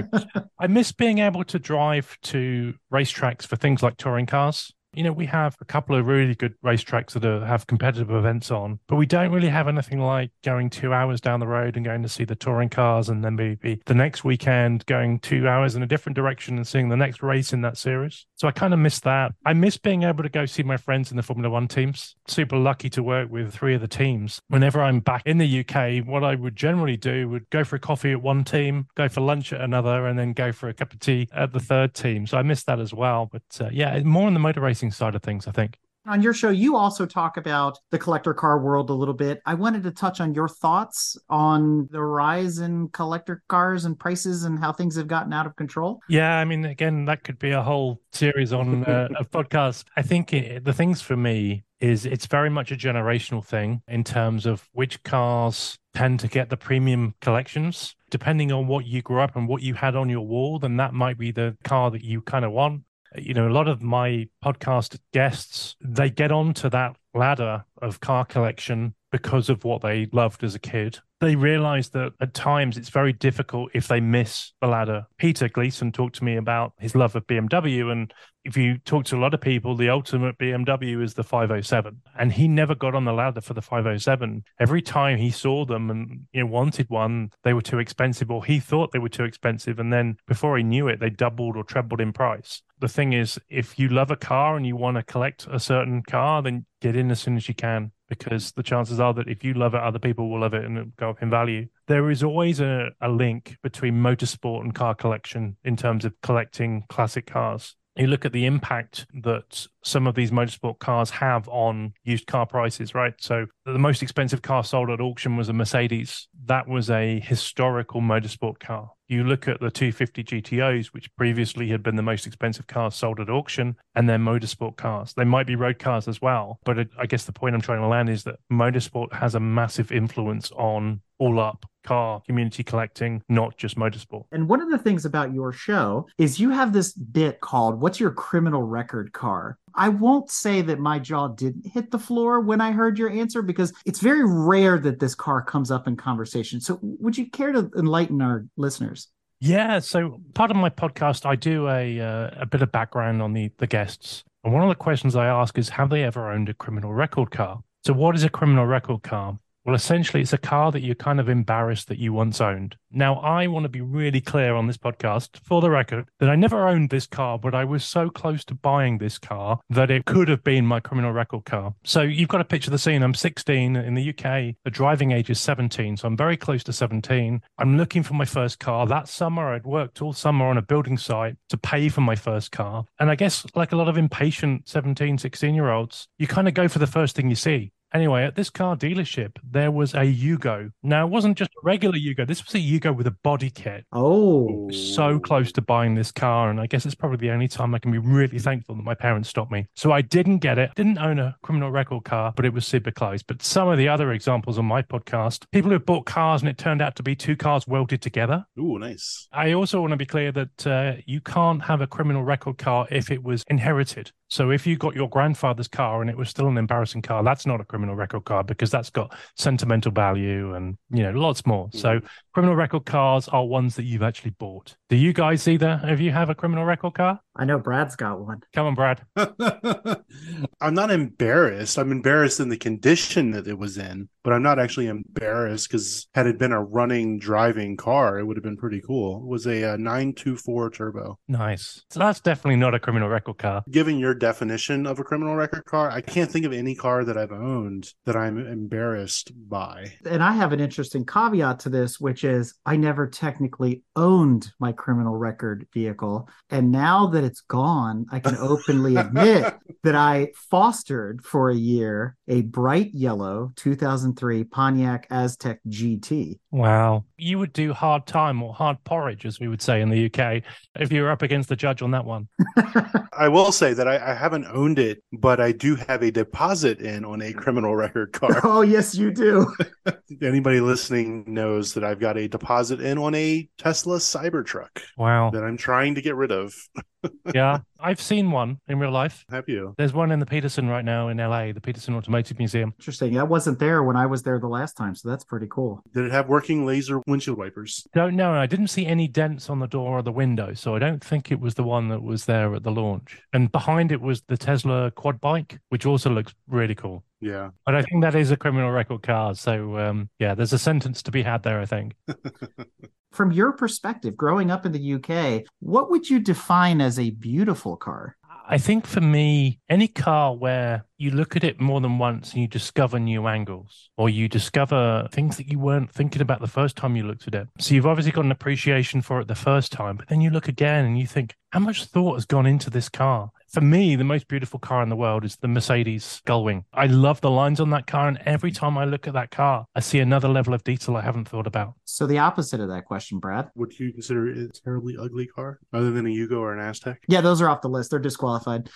I miss being able to drive to racetracks for things like touring cars. You know, we have a couple of really good racetracks that have competitive events on, but we don't really have anything like going 2 hours down the road and going to see the touring cars, and then maybe the next weekend going 2 hours in a different direction and seeing the next race in that series. So I kind of miss that. I miss being able to go see my friends in the Formula One teams. Super lucky to work with 3 of the teams. Whenever I'm back in the UK, what I would generally do would go for a coffee at one team, go for lunch at another, and then go for a cup of tea at the third team. So I miss that as well. But yeah, more on the motor racing side of things, I think. On your show, you also talk about the collector car world a little bit. I wanted to touch on your thoughts on the rise in collector cars and prices and how things have gotten out of control. Yeah, I mean, again, that could be a whole series on a podcast. I think the things for me is it's very much a generational thing in terms of which cars tend to get the premium collections. Depending on what you grew up and what you had on your wall, then that might be the car that you kind of want. You know, a lot of my podcast guests, they get onto that ladder of car collection because of what they loved as a kid. They realize that at times it's very difficult if they miss the ladder. Peter Gleason talked to me about his love of BMW. And if you talk to a lot of people, the ultimate BMW is the 507. And he never got on the ladder for the 507. Every time he saw them and, you know, wanted one, they were too expensive, or he thought they were too expensive. And then before he knew it, they doubled or trebled in price. The thing is, if you love a car and you want to collect a certain car, then get in as soon as you can, because the chances are that if you love it, other people will love it and it'll go up in value. There is always a link between motorsport and car collection in terms of collecting classic cars. you look at the impact that some of these motorsport cars have on used car prices, right? So the most expensive car sold at auction was a Mercedes. That was a historical motorsport car. You look at the 250 GTOs, which previously had been the most expensive cars sold at auction, and they're motorsport cars. They might be road cars as well, but I guess the point I'm trying to land is that motorsport has a massive influence on all up car community collecting, not just motorsport. And one of the things about your show is you have this bit called What's Your Criminal Record Car? I won't say that my jaw didn't hit the floor when I heard your answer, because it's very rare that this car comes up in conversation. So would you care to enlighten our listeners? Yeah. So part of my podcast, I do a bit of background on the guests. And one of the questions I ask is, have they ever owned a criminal record car? So what is a criminal record car? Well, essentially, it's a car that you're kind of embarrassed that you once owned. Now, I want to be really clear on this podcast, for the record, that I never owned this car, but I was so close to buying this car that it could have been my criminal record car. So you've got to picture the scene. I'm 16 in the UK. The driving age is 17. So I'm very close to 17. I'm looking for my first car. That summer, I'd worked all summer on a building site to pay for my first car. And I guess like a lot of impatient 17, 16-year-olds, you kind of go for the first thing you see. Anyway, at this car dealership, there was a Yugo. Now, it wasn't just a regular Yugo. This was a Yugo with a body kit. Oh. So close to buying this car. And I guess it's probably the only time I can be really thankful that my parents stopped me. So I didn't get it. Didn't own a criminal record car, but it was super close. But some of the other examples on my podcast, people who bought cars and it turned out to be two cars welded together. Ooh, nice. I also want to be clear that you can't have a criminal record car if it was inherited. So if you got your grandfather's car and it was still an embarrassing car, that's not a criminal record car, because that's got sentimental value and, you know, lots more. So criminal record cars are ones that you've actually bought. Do you guys either of you have a criminal record car? I know Brad's got one. Come on, Brad. I'm not embarrassed. I'm embarrassed in the condition that it was in, but I'm not actually embarrassed, because had it been a running, driving car, it would have been pretty cool. It was a 924 turbo. Nice. So that's definitely not a criminal record car. Given your definition of a criminal record car, I can't think of any car that I've owned that I'm embarrassed by. And I have an interesting caveat to this, which is I never technically owned my criminal record vehicle. And now that it's gone, I can openly admit that I fostered for a year a bright yellow 2003 Pontiac Aztec GT. Wow. You would do hard time, or hard porridge, as we would say in the UK, if you were up against the judge on that one. I will say that I haven't owned it, but I do have a deposit in on a criminal record car. Oh, yes, you do. Anybody listening knows that I've got a deposit in on a Tesla Cybertruck. Wow. That I'm trying to get rid of. Yeah, I've seen one in real life. Have you? There's one in the Peterson right now in LA, the Peterson Automotive Museum. Interesting. That wasn't there when I was there the last time, so that's pretty cool. Did it have working laser windshield wipers? Don't know. I didn't see any dents on the door or the window, so I don't think it was the one that was there at the launch. And behind it was the Tesla quad bike, which also looks really cool. Yeah. But I think that is a criminal record car. So, yeah, there's a sentence to be had there, I think. From your perspective, growing up in the UK, what would you define as a beautiful car? I think for me, any car where you look at it more than once and you discover new angles, or you discover things that you weren't thinking about the first time you looked at it. So you've obviously got an appreciation for it the first time, but then you look again and you think, how much thought has gone into this car? For me, the most beautiful car in the world is the Mercedes Gullwing. I love the lines on that car, and every time I look at that car, I see another level of detail I haven't thought about. So the opposite of that question, Brad. Would you consider it a terribly ugly car, other than a Yugo or an Aztec? Yeah, those are off the list. They're disqualified.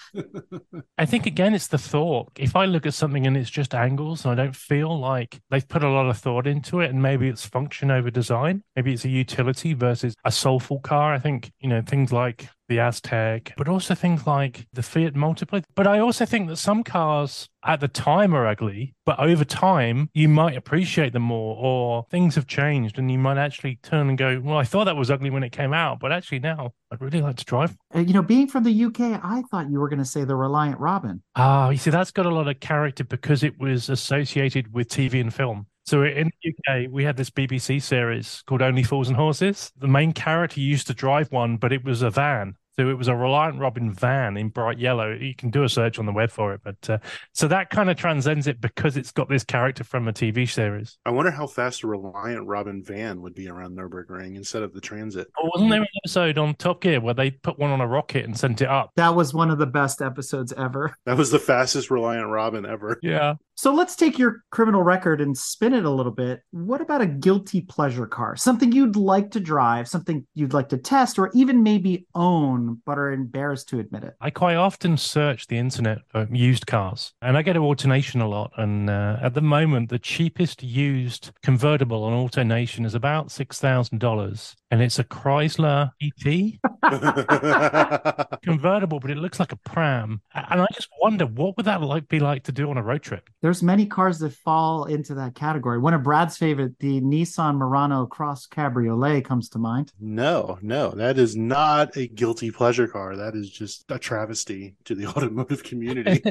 I think, again, it's the thought. If I look at something and it's just angles, and I don't feel like they've put a lot of thought into it, and maybe it's function over design, maybe it's a utility versus a soulful car. I think, you know, things like the Aztec, but also things like the Fiat Multipla. But I also think that some cars at the time are ugly, but over time you might appreciate them more, or things have changed and you might actually turn and go, well, I thought that was ugly when it came out, but actually now I'd really like to drive. You know, being from the UK, I thought you were going to say the Reliant Robin. Ah, you see, that's got a lot of character because it was associated with TV and film. So in the UK, we had this BBC series called Only Fools and Horses. The main character used to drive one, but it was a van. So it was a Reliant Robin van in bright yellow. You can do a search on the web for it. But so that kind of transcends it because it's got this character from a TV series. I wonder how fast a Reliant Robin van would be around Nürburgring instead of the Transit. Oh, wasn't there an episode on Top Gear where they put one on a rocket and sent it up? That was one of the best episodes ever. That was the fastest Reliant Robin ever. Yeah. So let's take your criminal record and spin it a little bit. What about a guilty pleasure car? Something you'd like to drive, something you'd like to test, or even maybe own, but are embarrassed to admit it. I quite often search the internet for used cars, and I go to AutoNation a lot. And at the moment, the cheapest used convertible on AutoNation is about $6,000. And it's a Chrysler ET convertible, but it looks like a pram. And I just wonder, what would that be like to do on a road trip? There's many cars that fall into that category. One of Brad's favorite, the Nissan Murano Cross Cabriolet, comes to mind. No, that is not a guilty pleasure car. That is just a travesty to the automotive community.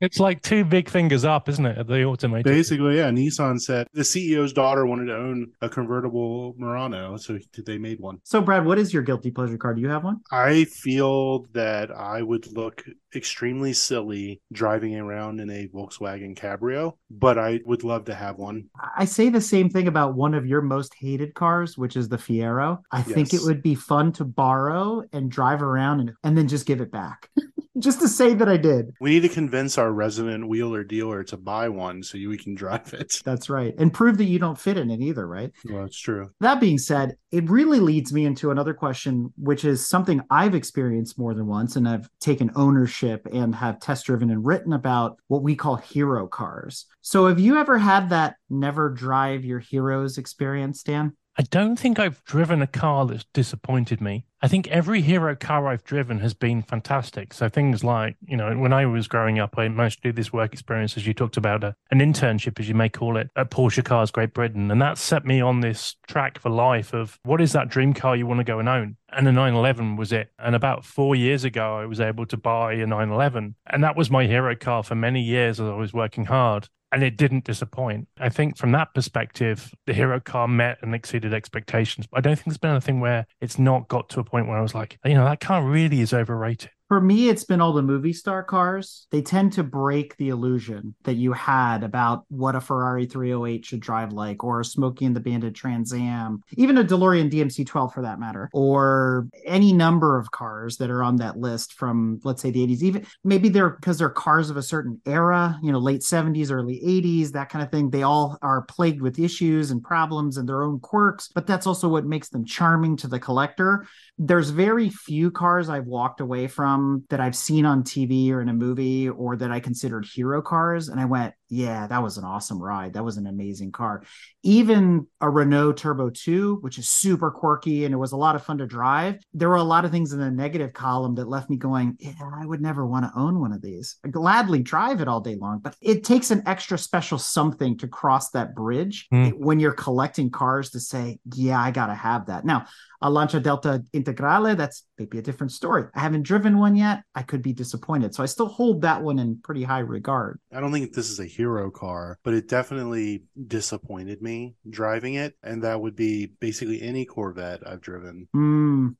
It's like two big fingers up, isn't it, at the automated? Basically, yeah. Nissan said the CEO's daughter wanted to own a convertible Murano, so they made one. So, Brad, what is your guilty pleasure car? Do you have one? I feel that I would look extremely silly driving around in a Volkswagen Cabrio, but I would love to have one. I say the same thing about one of your most hated cars, which is the Fiero. I think it would be fun to borrow and drive around and then just give it back. Just to say that I did. We need to convince our resident wheeler dealer to buy one so we can drive it. That's right. And prove that you don't fit in it either, right? Well, that's true. That being said, it really leads me into another question, which is something I've experienced more than once. And I've taken ownership and have test driven and written about what we call hero cars. So have you ever had that never drive your heroes experience, Dan? I don't think I've driven a car that's disappointed me. I think every hero car I've driven has been fantastic. So things like, you know, when I was growing up, I managed to do this work experience, as you talked about, an internship, as you may call it, at Porsche Cars Great Britain. And that set me on this track for life of what is that dream car you want to go and own? And a 911 was it. And about 4 years ago, I was able to buy a 911. And that was my hero car for many years as I was working hard. And it didn't disappoint. I think from that perspective, the hero car met and exceeded expectations. But I don't think there's been anything where it's not got to a point where I was like, you know, that car really is overrated. For me, it's been all the movie star cars. They tend to break the illusion that you had about what a Ferrari 308 should drive like, or a Smokey and the Bandit Trans Am, even a DeLorean DMC-12 for that matter, or any number of cars that are on that list from, let's say, the 80s. Even maybe they're because they're cars of a certain era, you know, late 70s, early 80s, that kind of thing. They all are plagued with issues and problems and their own quirks, but that's also what makes them charming to the collector. There's very few cars I've walked away from that I've seen on TV or in a movie or that I considered hero cars. And I went, yeah, that was an awesome ride. That was an amazing car. Even a Renault Turbo 2, which is super quirky and it was a lot of fun to drive. There were a lot of things in the negative column that left me going, yeah, I would never want to own one of these. I gladly drive it all day long, but it takes an extra special something to cross that bridge when you're collecting cars to say, yeah, I got to have that. Now, a Lancia Delta Integrale, that's maybe a different story. I haven't driven one yet. I could be disappointed. So I still hold that one in pretty high regard. I don't think this is a hero car, but it definitely disappointed me driving it. And that would be basically any Corvette I've driven.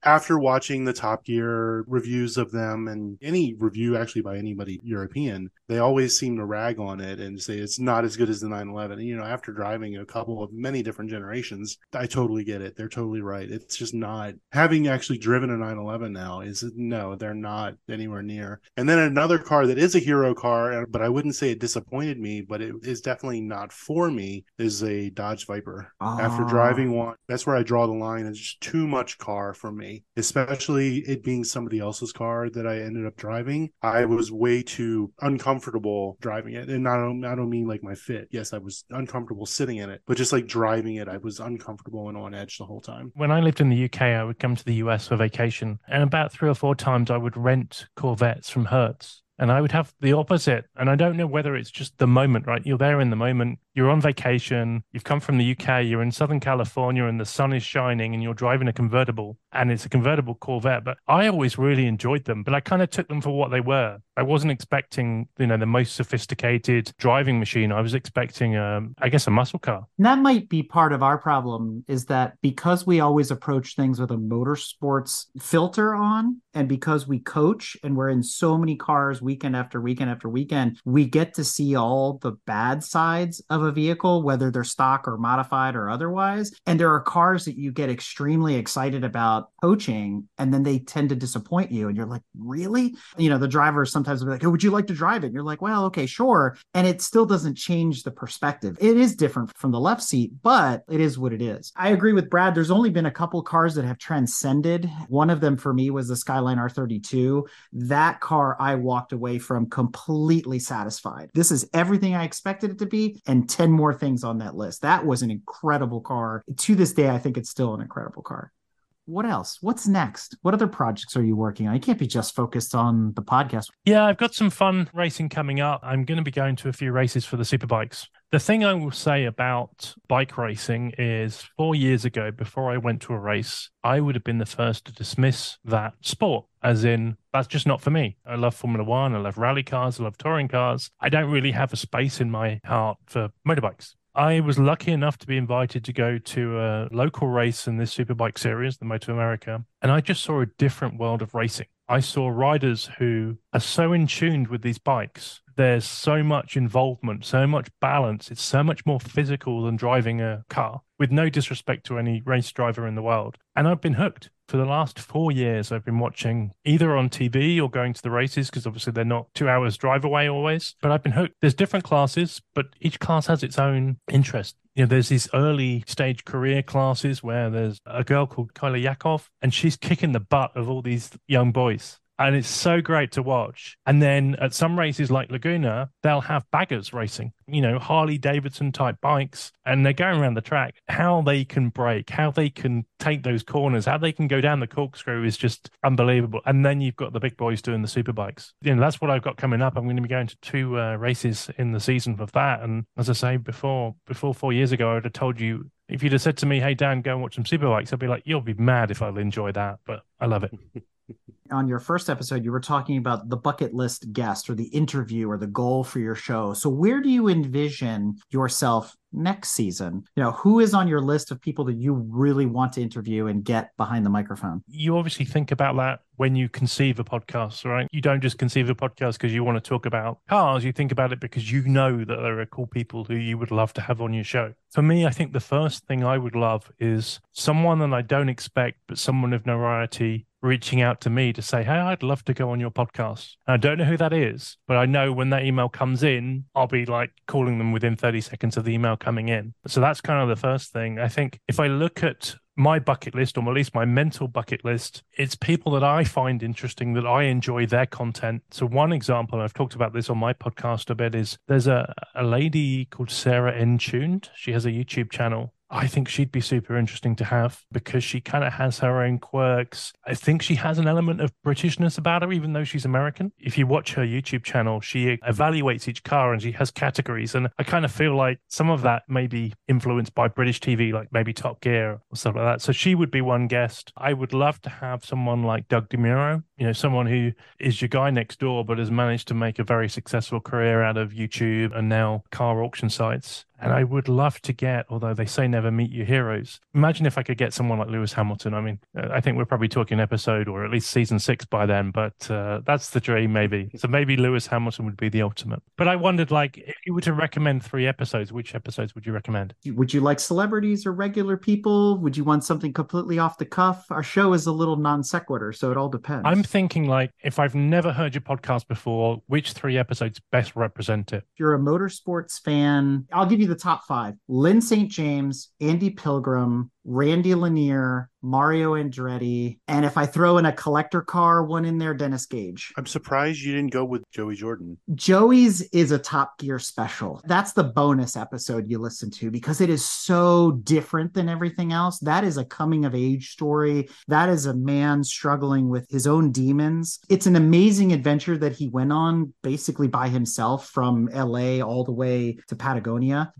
After watching the Top Gear reviews of them and any review actually by anybody European, they always seem to rag on it and say it's not as good as the 911. And, you know, after driving a couple of many different generations, I totally get it. They're totally right. It's just not, having actually driven a 911 now is, no, they're not anywhere near. And then another car that is a hero car, but I wouldn't say it disappointed me, but it is definitely not for me, is a Dodge Viper. After driving one, that's where I draw the line. It's just too much car for me, especially it being somebody else's car that I ended up driving. I was way too uncomfortable driving it. And I don't mean like my fit. Yes, I was uncomfortable sitting in it, but just like driving it, I was uncomfortable and on edge the whole time. When I lived in the UK, I would come to the US for vacation, and about 3 or 4 times I would rent Corvettes from Hertz. And I would have the opposite. And I don't know whether it's just the moment, right? You're there in the moment. you're on vacation, you've come from the UK, you're in Southern California and the sun is shining and you're driving a convertible, and it's a convertible Corvette. But I always really enjoyed them, but I kind of took them for what they were. I wasn't expecting, you know, the most sophisticated driving machine. I was expecting, I guess, a muscle car. And that might be part of our problem, is that because we always approach things with a motorsports filter on, and because we coach and we're in so many cars weekend after weekend after weekend, we get to see all the bad sides of a vehicle, whether they're stock or modified or otherwise. And there are cars that you get extremely excited about coaching, and then they tend to disappoint you. And you're like, really? You know, the driver sometimes will be like, hey, would you like to drive it? And you're like, well, okay, sure. And it still doesn't change the perspective. It is different from the left seat, but it is what it is. I agree with Brad. There's only been a couple cars that have transcended. One of them for me was the Skyline R32. That car I walked away from completely satisfied. This is everything I expected it to be, and 10 more things on that list. That was an incredible car. To this day, I think it's still an incredible car. What else? What's next? What other projects are you working on? You can't be just focused on the podcast. Yeah, I've got some fun racing coming up. I'm going to be going to a few races for the superbikes. The thing I will say about bike racing is 4 years ago, before I went to a race, I would have been the first to dismiss that sport, as in, that's just not for me. I love Formula One. I love rally cars. I love touring cars. I don't really have a space in my heart for motorbikes. I was lucky enough to be invited to go to a local race in this Superbike series, the Moto America, and I just saw a different world of racing. I saw riders who are so in tune with these bikes. There's so much involvement, so much balance. It's so much more physical than driving a car, with no disrespect to any race driver in the world. And I've been hooked. For the last 4 years, I've been watching either on TV or going to the races, because obviously they're not 2 hours drive away always. But I've been hooked. There's different classes, but each class has its own interest. You know, there's these early stage career classes where there's a girl called Kyla Yakov, and she's kicking the butt of all these young boys. And it's so great to watch. And then at some races like Laguna, they'll have baggers racing, you know, Harley Davidson type bikes. And they're going around the track. How they can brake, how they can take those corners, how they can go down the corkscrew is just unbelievable. And then you've got the big boys doing the super bikes. You know, that's what I've got coming up. I'm going to be going to two races in the season of that. And as I say, before 4 years ago, I would have told you, if you'd have said to me, hey, Dan, go and watch some super bikes, I'd be like, you'll be mad if I'll enjoy that. But I love it. On your first episode, you were talking about the bucket list guest, or the interview, or the goal for your show. So where do you envision yourself next season? You know, who is on your list of people that you really want to interview and get behind the microphone? You obviously think about that when you conceive a podcast, right? You don't just conceive a podcast because you want to talk about cars. You think about it because you know that there are cool people who you would love to have on your show. For me, I think the first thing I would love is someone that I don't expect, but someone of notoriety reaching out to me to say, hey, I'd love to go on your podcast. And I don't know who that is, but I know when that email comes in, I'll be like calling them within 30 seconds of the email coming in. So that's kind of the first thing. I think if I look at my bucket list, or at least my mental bucket list, it's people that I find interesting, that I enjoy their content. So one example, and I've talked about this on my podcast a bit, is there's a lady called Sarah Entuned. She has a YouTube channel. I think she'd be super interesting to have because she kind of has her own quirks. I think she has an element of Britishness about her, even though she's American. If you watch her YouTube channel, she evaluates each car and she has categories. And I kind of feel like some of that may be influenced by British TV, like maybe Top Gear or stuff like that. So she would be one guest. I would love to have someone like Doug DeMuro, you know, someone who is your guy next door, but has managed to make a very successful career out of YouTube and now car auction sites. And I would love to get, although they say never meet your heroes, imagine if I could get someone like Lewis Hamilton. I mean, I think we're probably talking episode or at least season 6 by then, but that's the dream maybe. So maybe Lewis Hamilton would be the ultimate. But I wondered, like, if you were to recommend 3 episodes, which episodes would you recommend? Would you like celebrities or regular people? Would you want something completely off the cuff? Our show is a little non sequitur, so it all depends. I'm thinking, like, if I've never heard your podcast before, which 3 episodes best represent it? If you're a motorsports fan, I'll give you the top 5. Lynn St. James, Andy Pilgrim, Randy Lanier, Mario Andretti, and if I throw in a collector car one in there, Dennis Gage. I'm surprised you didn't go with Joey Jordan. Joey's is a Top Gear special. That's the bonus episode you listen to because it is so different than everything else. That is a coming of age story. That is a man struggling with his own demons. It's an amazing adventure that he went on basically by himself from LA all the way to Patagonia.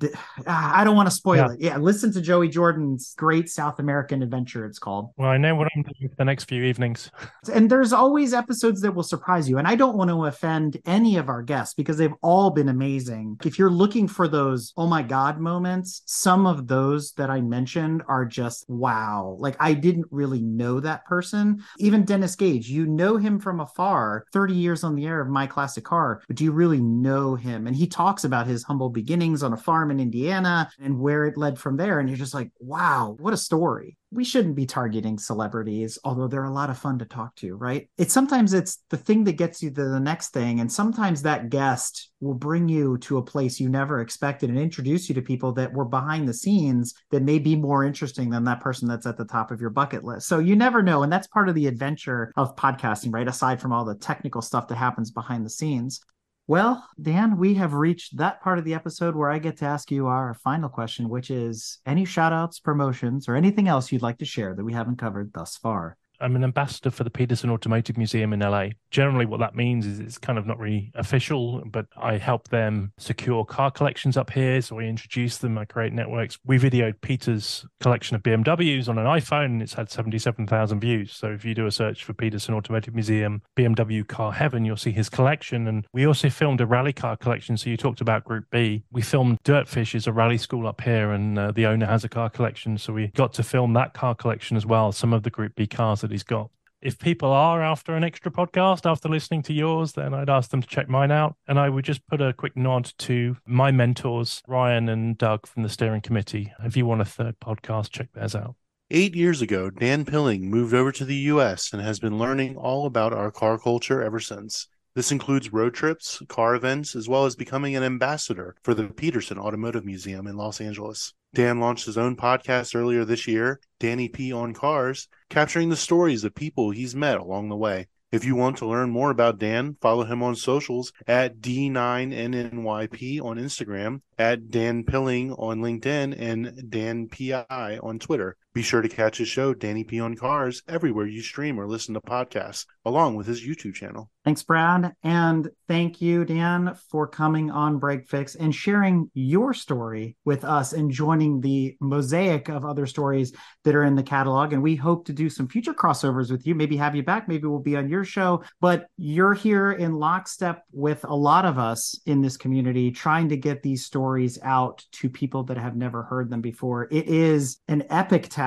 I don't want to spoil it. Yeah, listen to Joey Jordan's Great South American Adventure, it's called. Well, I know what I'm doing for the next few evenings. And there's always episodes that will surprise you. And I don't want to offend any of our guests because they've all been amazing. If you're looking for those, oh my God moments, some of those that I mentioned are just, wow. Like I didn't really know that person. Even Dennis Gage, you know him from afar, 30 years on the air of My Classic Car, but do you really know him? And he talks about his humble beginnings on a farm in Indiana and where it led from there. And you're just like, wow, what a story. We shouldn't be targeting celebrities, although they're a lot of fun to talk to, right? Sometimes it's the thing that gets you to the next thing. And sometimes that guest will bring you to a place you never expected and introduce you to people that were behind the scenes that may be more interesting than that person that's at the top of your bucket list. So you never know. And that's part of the adventure of podcasting, right? Aside from all the technical stuff that happens behind the scenes. Well, Dan, we have reached that part of the episode where I get to ask you our final question, which is any shout outs, promotions, or anything else you'd like to share that we haven't covered thus far? I'm an ambassador for the Peterson Automotive Museum in LA. Generally, what that means is it's kind of not really official, but I help them secure car collections up here. So I introduce them, I create networks. We videoed Peter's collection of BMWs on an iPhone, and it's had 77,000 views. So if you do a search for Peterson Automotive Museum, BMW Car Heaven, you'll see his collection. And we also filmed a rally car collection. So you talked about Group B. We filmed Dirtfish, is a rally school up here, and the owner has a car collection. So we got to film that car collection as well, some of the Group B cars that he's got. If people are after an extra podcast after listening to yours, then I'd ask them to check mine out. And I would just put a quick nod to my mentors, Ryan and Doug from the steering committee. If you want a third podcast, check theirs out. 8 years ago, Dan Pilling moved over to the US and has been learning all about our car culture ever since. This includes road trips, car events, as well as becoming an ambassador for the Peterson Automotive Museum in Los Angeles. Dan launched his own podcast earlier this year, Danny P on Cars, capturing the stories of people he's met along the way. If you want to learn more about Dan, follow him on socials at D9NNYP on Instagram, at Dan Pilling on LinkedIn, and Dan PI on Twitter. Be sure to catch his show, Danny P on Cars, everywhere you stream or listen to podcasts, along with his YouTube channel. Thanks, Brad. And thank you, Dan, for coming on BreakFix and sharing your story with us and joining the mosaic of other stories that are in the catalog. And we hope to do some future crossovers with you, maybe have you back, maybe we'll be on your show. But you're here in lockstep with a lot of us in this community trying to get these stories out to people that have never heard them before. It is an epic task.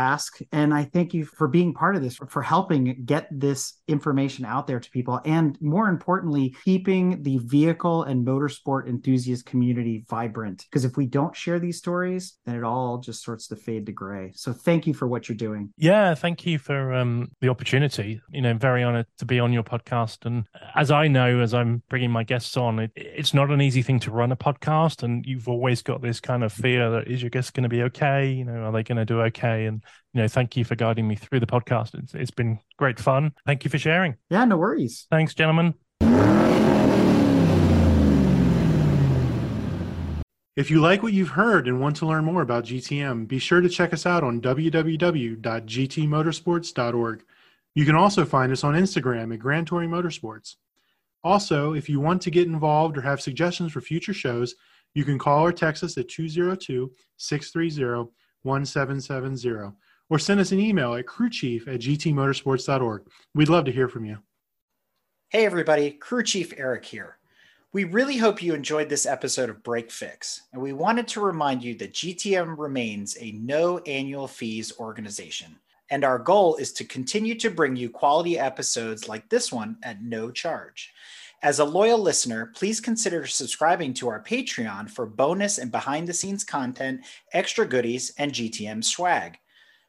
And I thank you for being part of this, for helping get this information out there to people. And more importantly, keeping the vehicle and motorsport enthusiast community vibrant. Because if we don't share these stories, then it all just sorts to fade to gray. So thank you for what you're doing. Yeah, thank you for the opportunity. You know, very honored to be on your podcast. And as I know, as I'm bringing my guests on, it's not an easy thing to run a podcast. And you've always got this kind of fear that is your guest going to be okay? You know, are they going to do okay? And you know, thank you for guiding me through the podcast. It's been great fun. Thank you for sharing. Yeah, no worries. Thanks, gentlemen. If you like what you've heard and want to learn more about GTM, be sure to check us out on www.gtmotorsports.org. You can also find us on Instagram at Grand Touring Motorsports. Also, if you want to get involved or have suggestions for future shows, you can call or text us at 202-630-1770. Or send us an email at crewchief@gtmotorsports.org. We'd love to hear from you. Hey everybody, Crew Chief Eric here. We really hope you enjoyed this episode of Break Fix, and we wanted to remind you that GTM remains a no annual fees organization, and our goal is to continue to bring you quality episodes like this one at no charge. As a loyal listener, please consider subscribing to our Patreon for bonus and behind-the-scenes content, extra goodies, and GTM swag.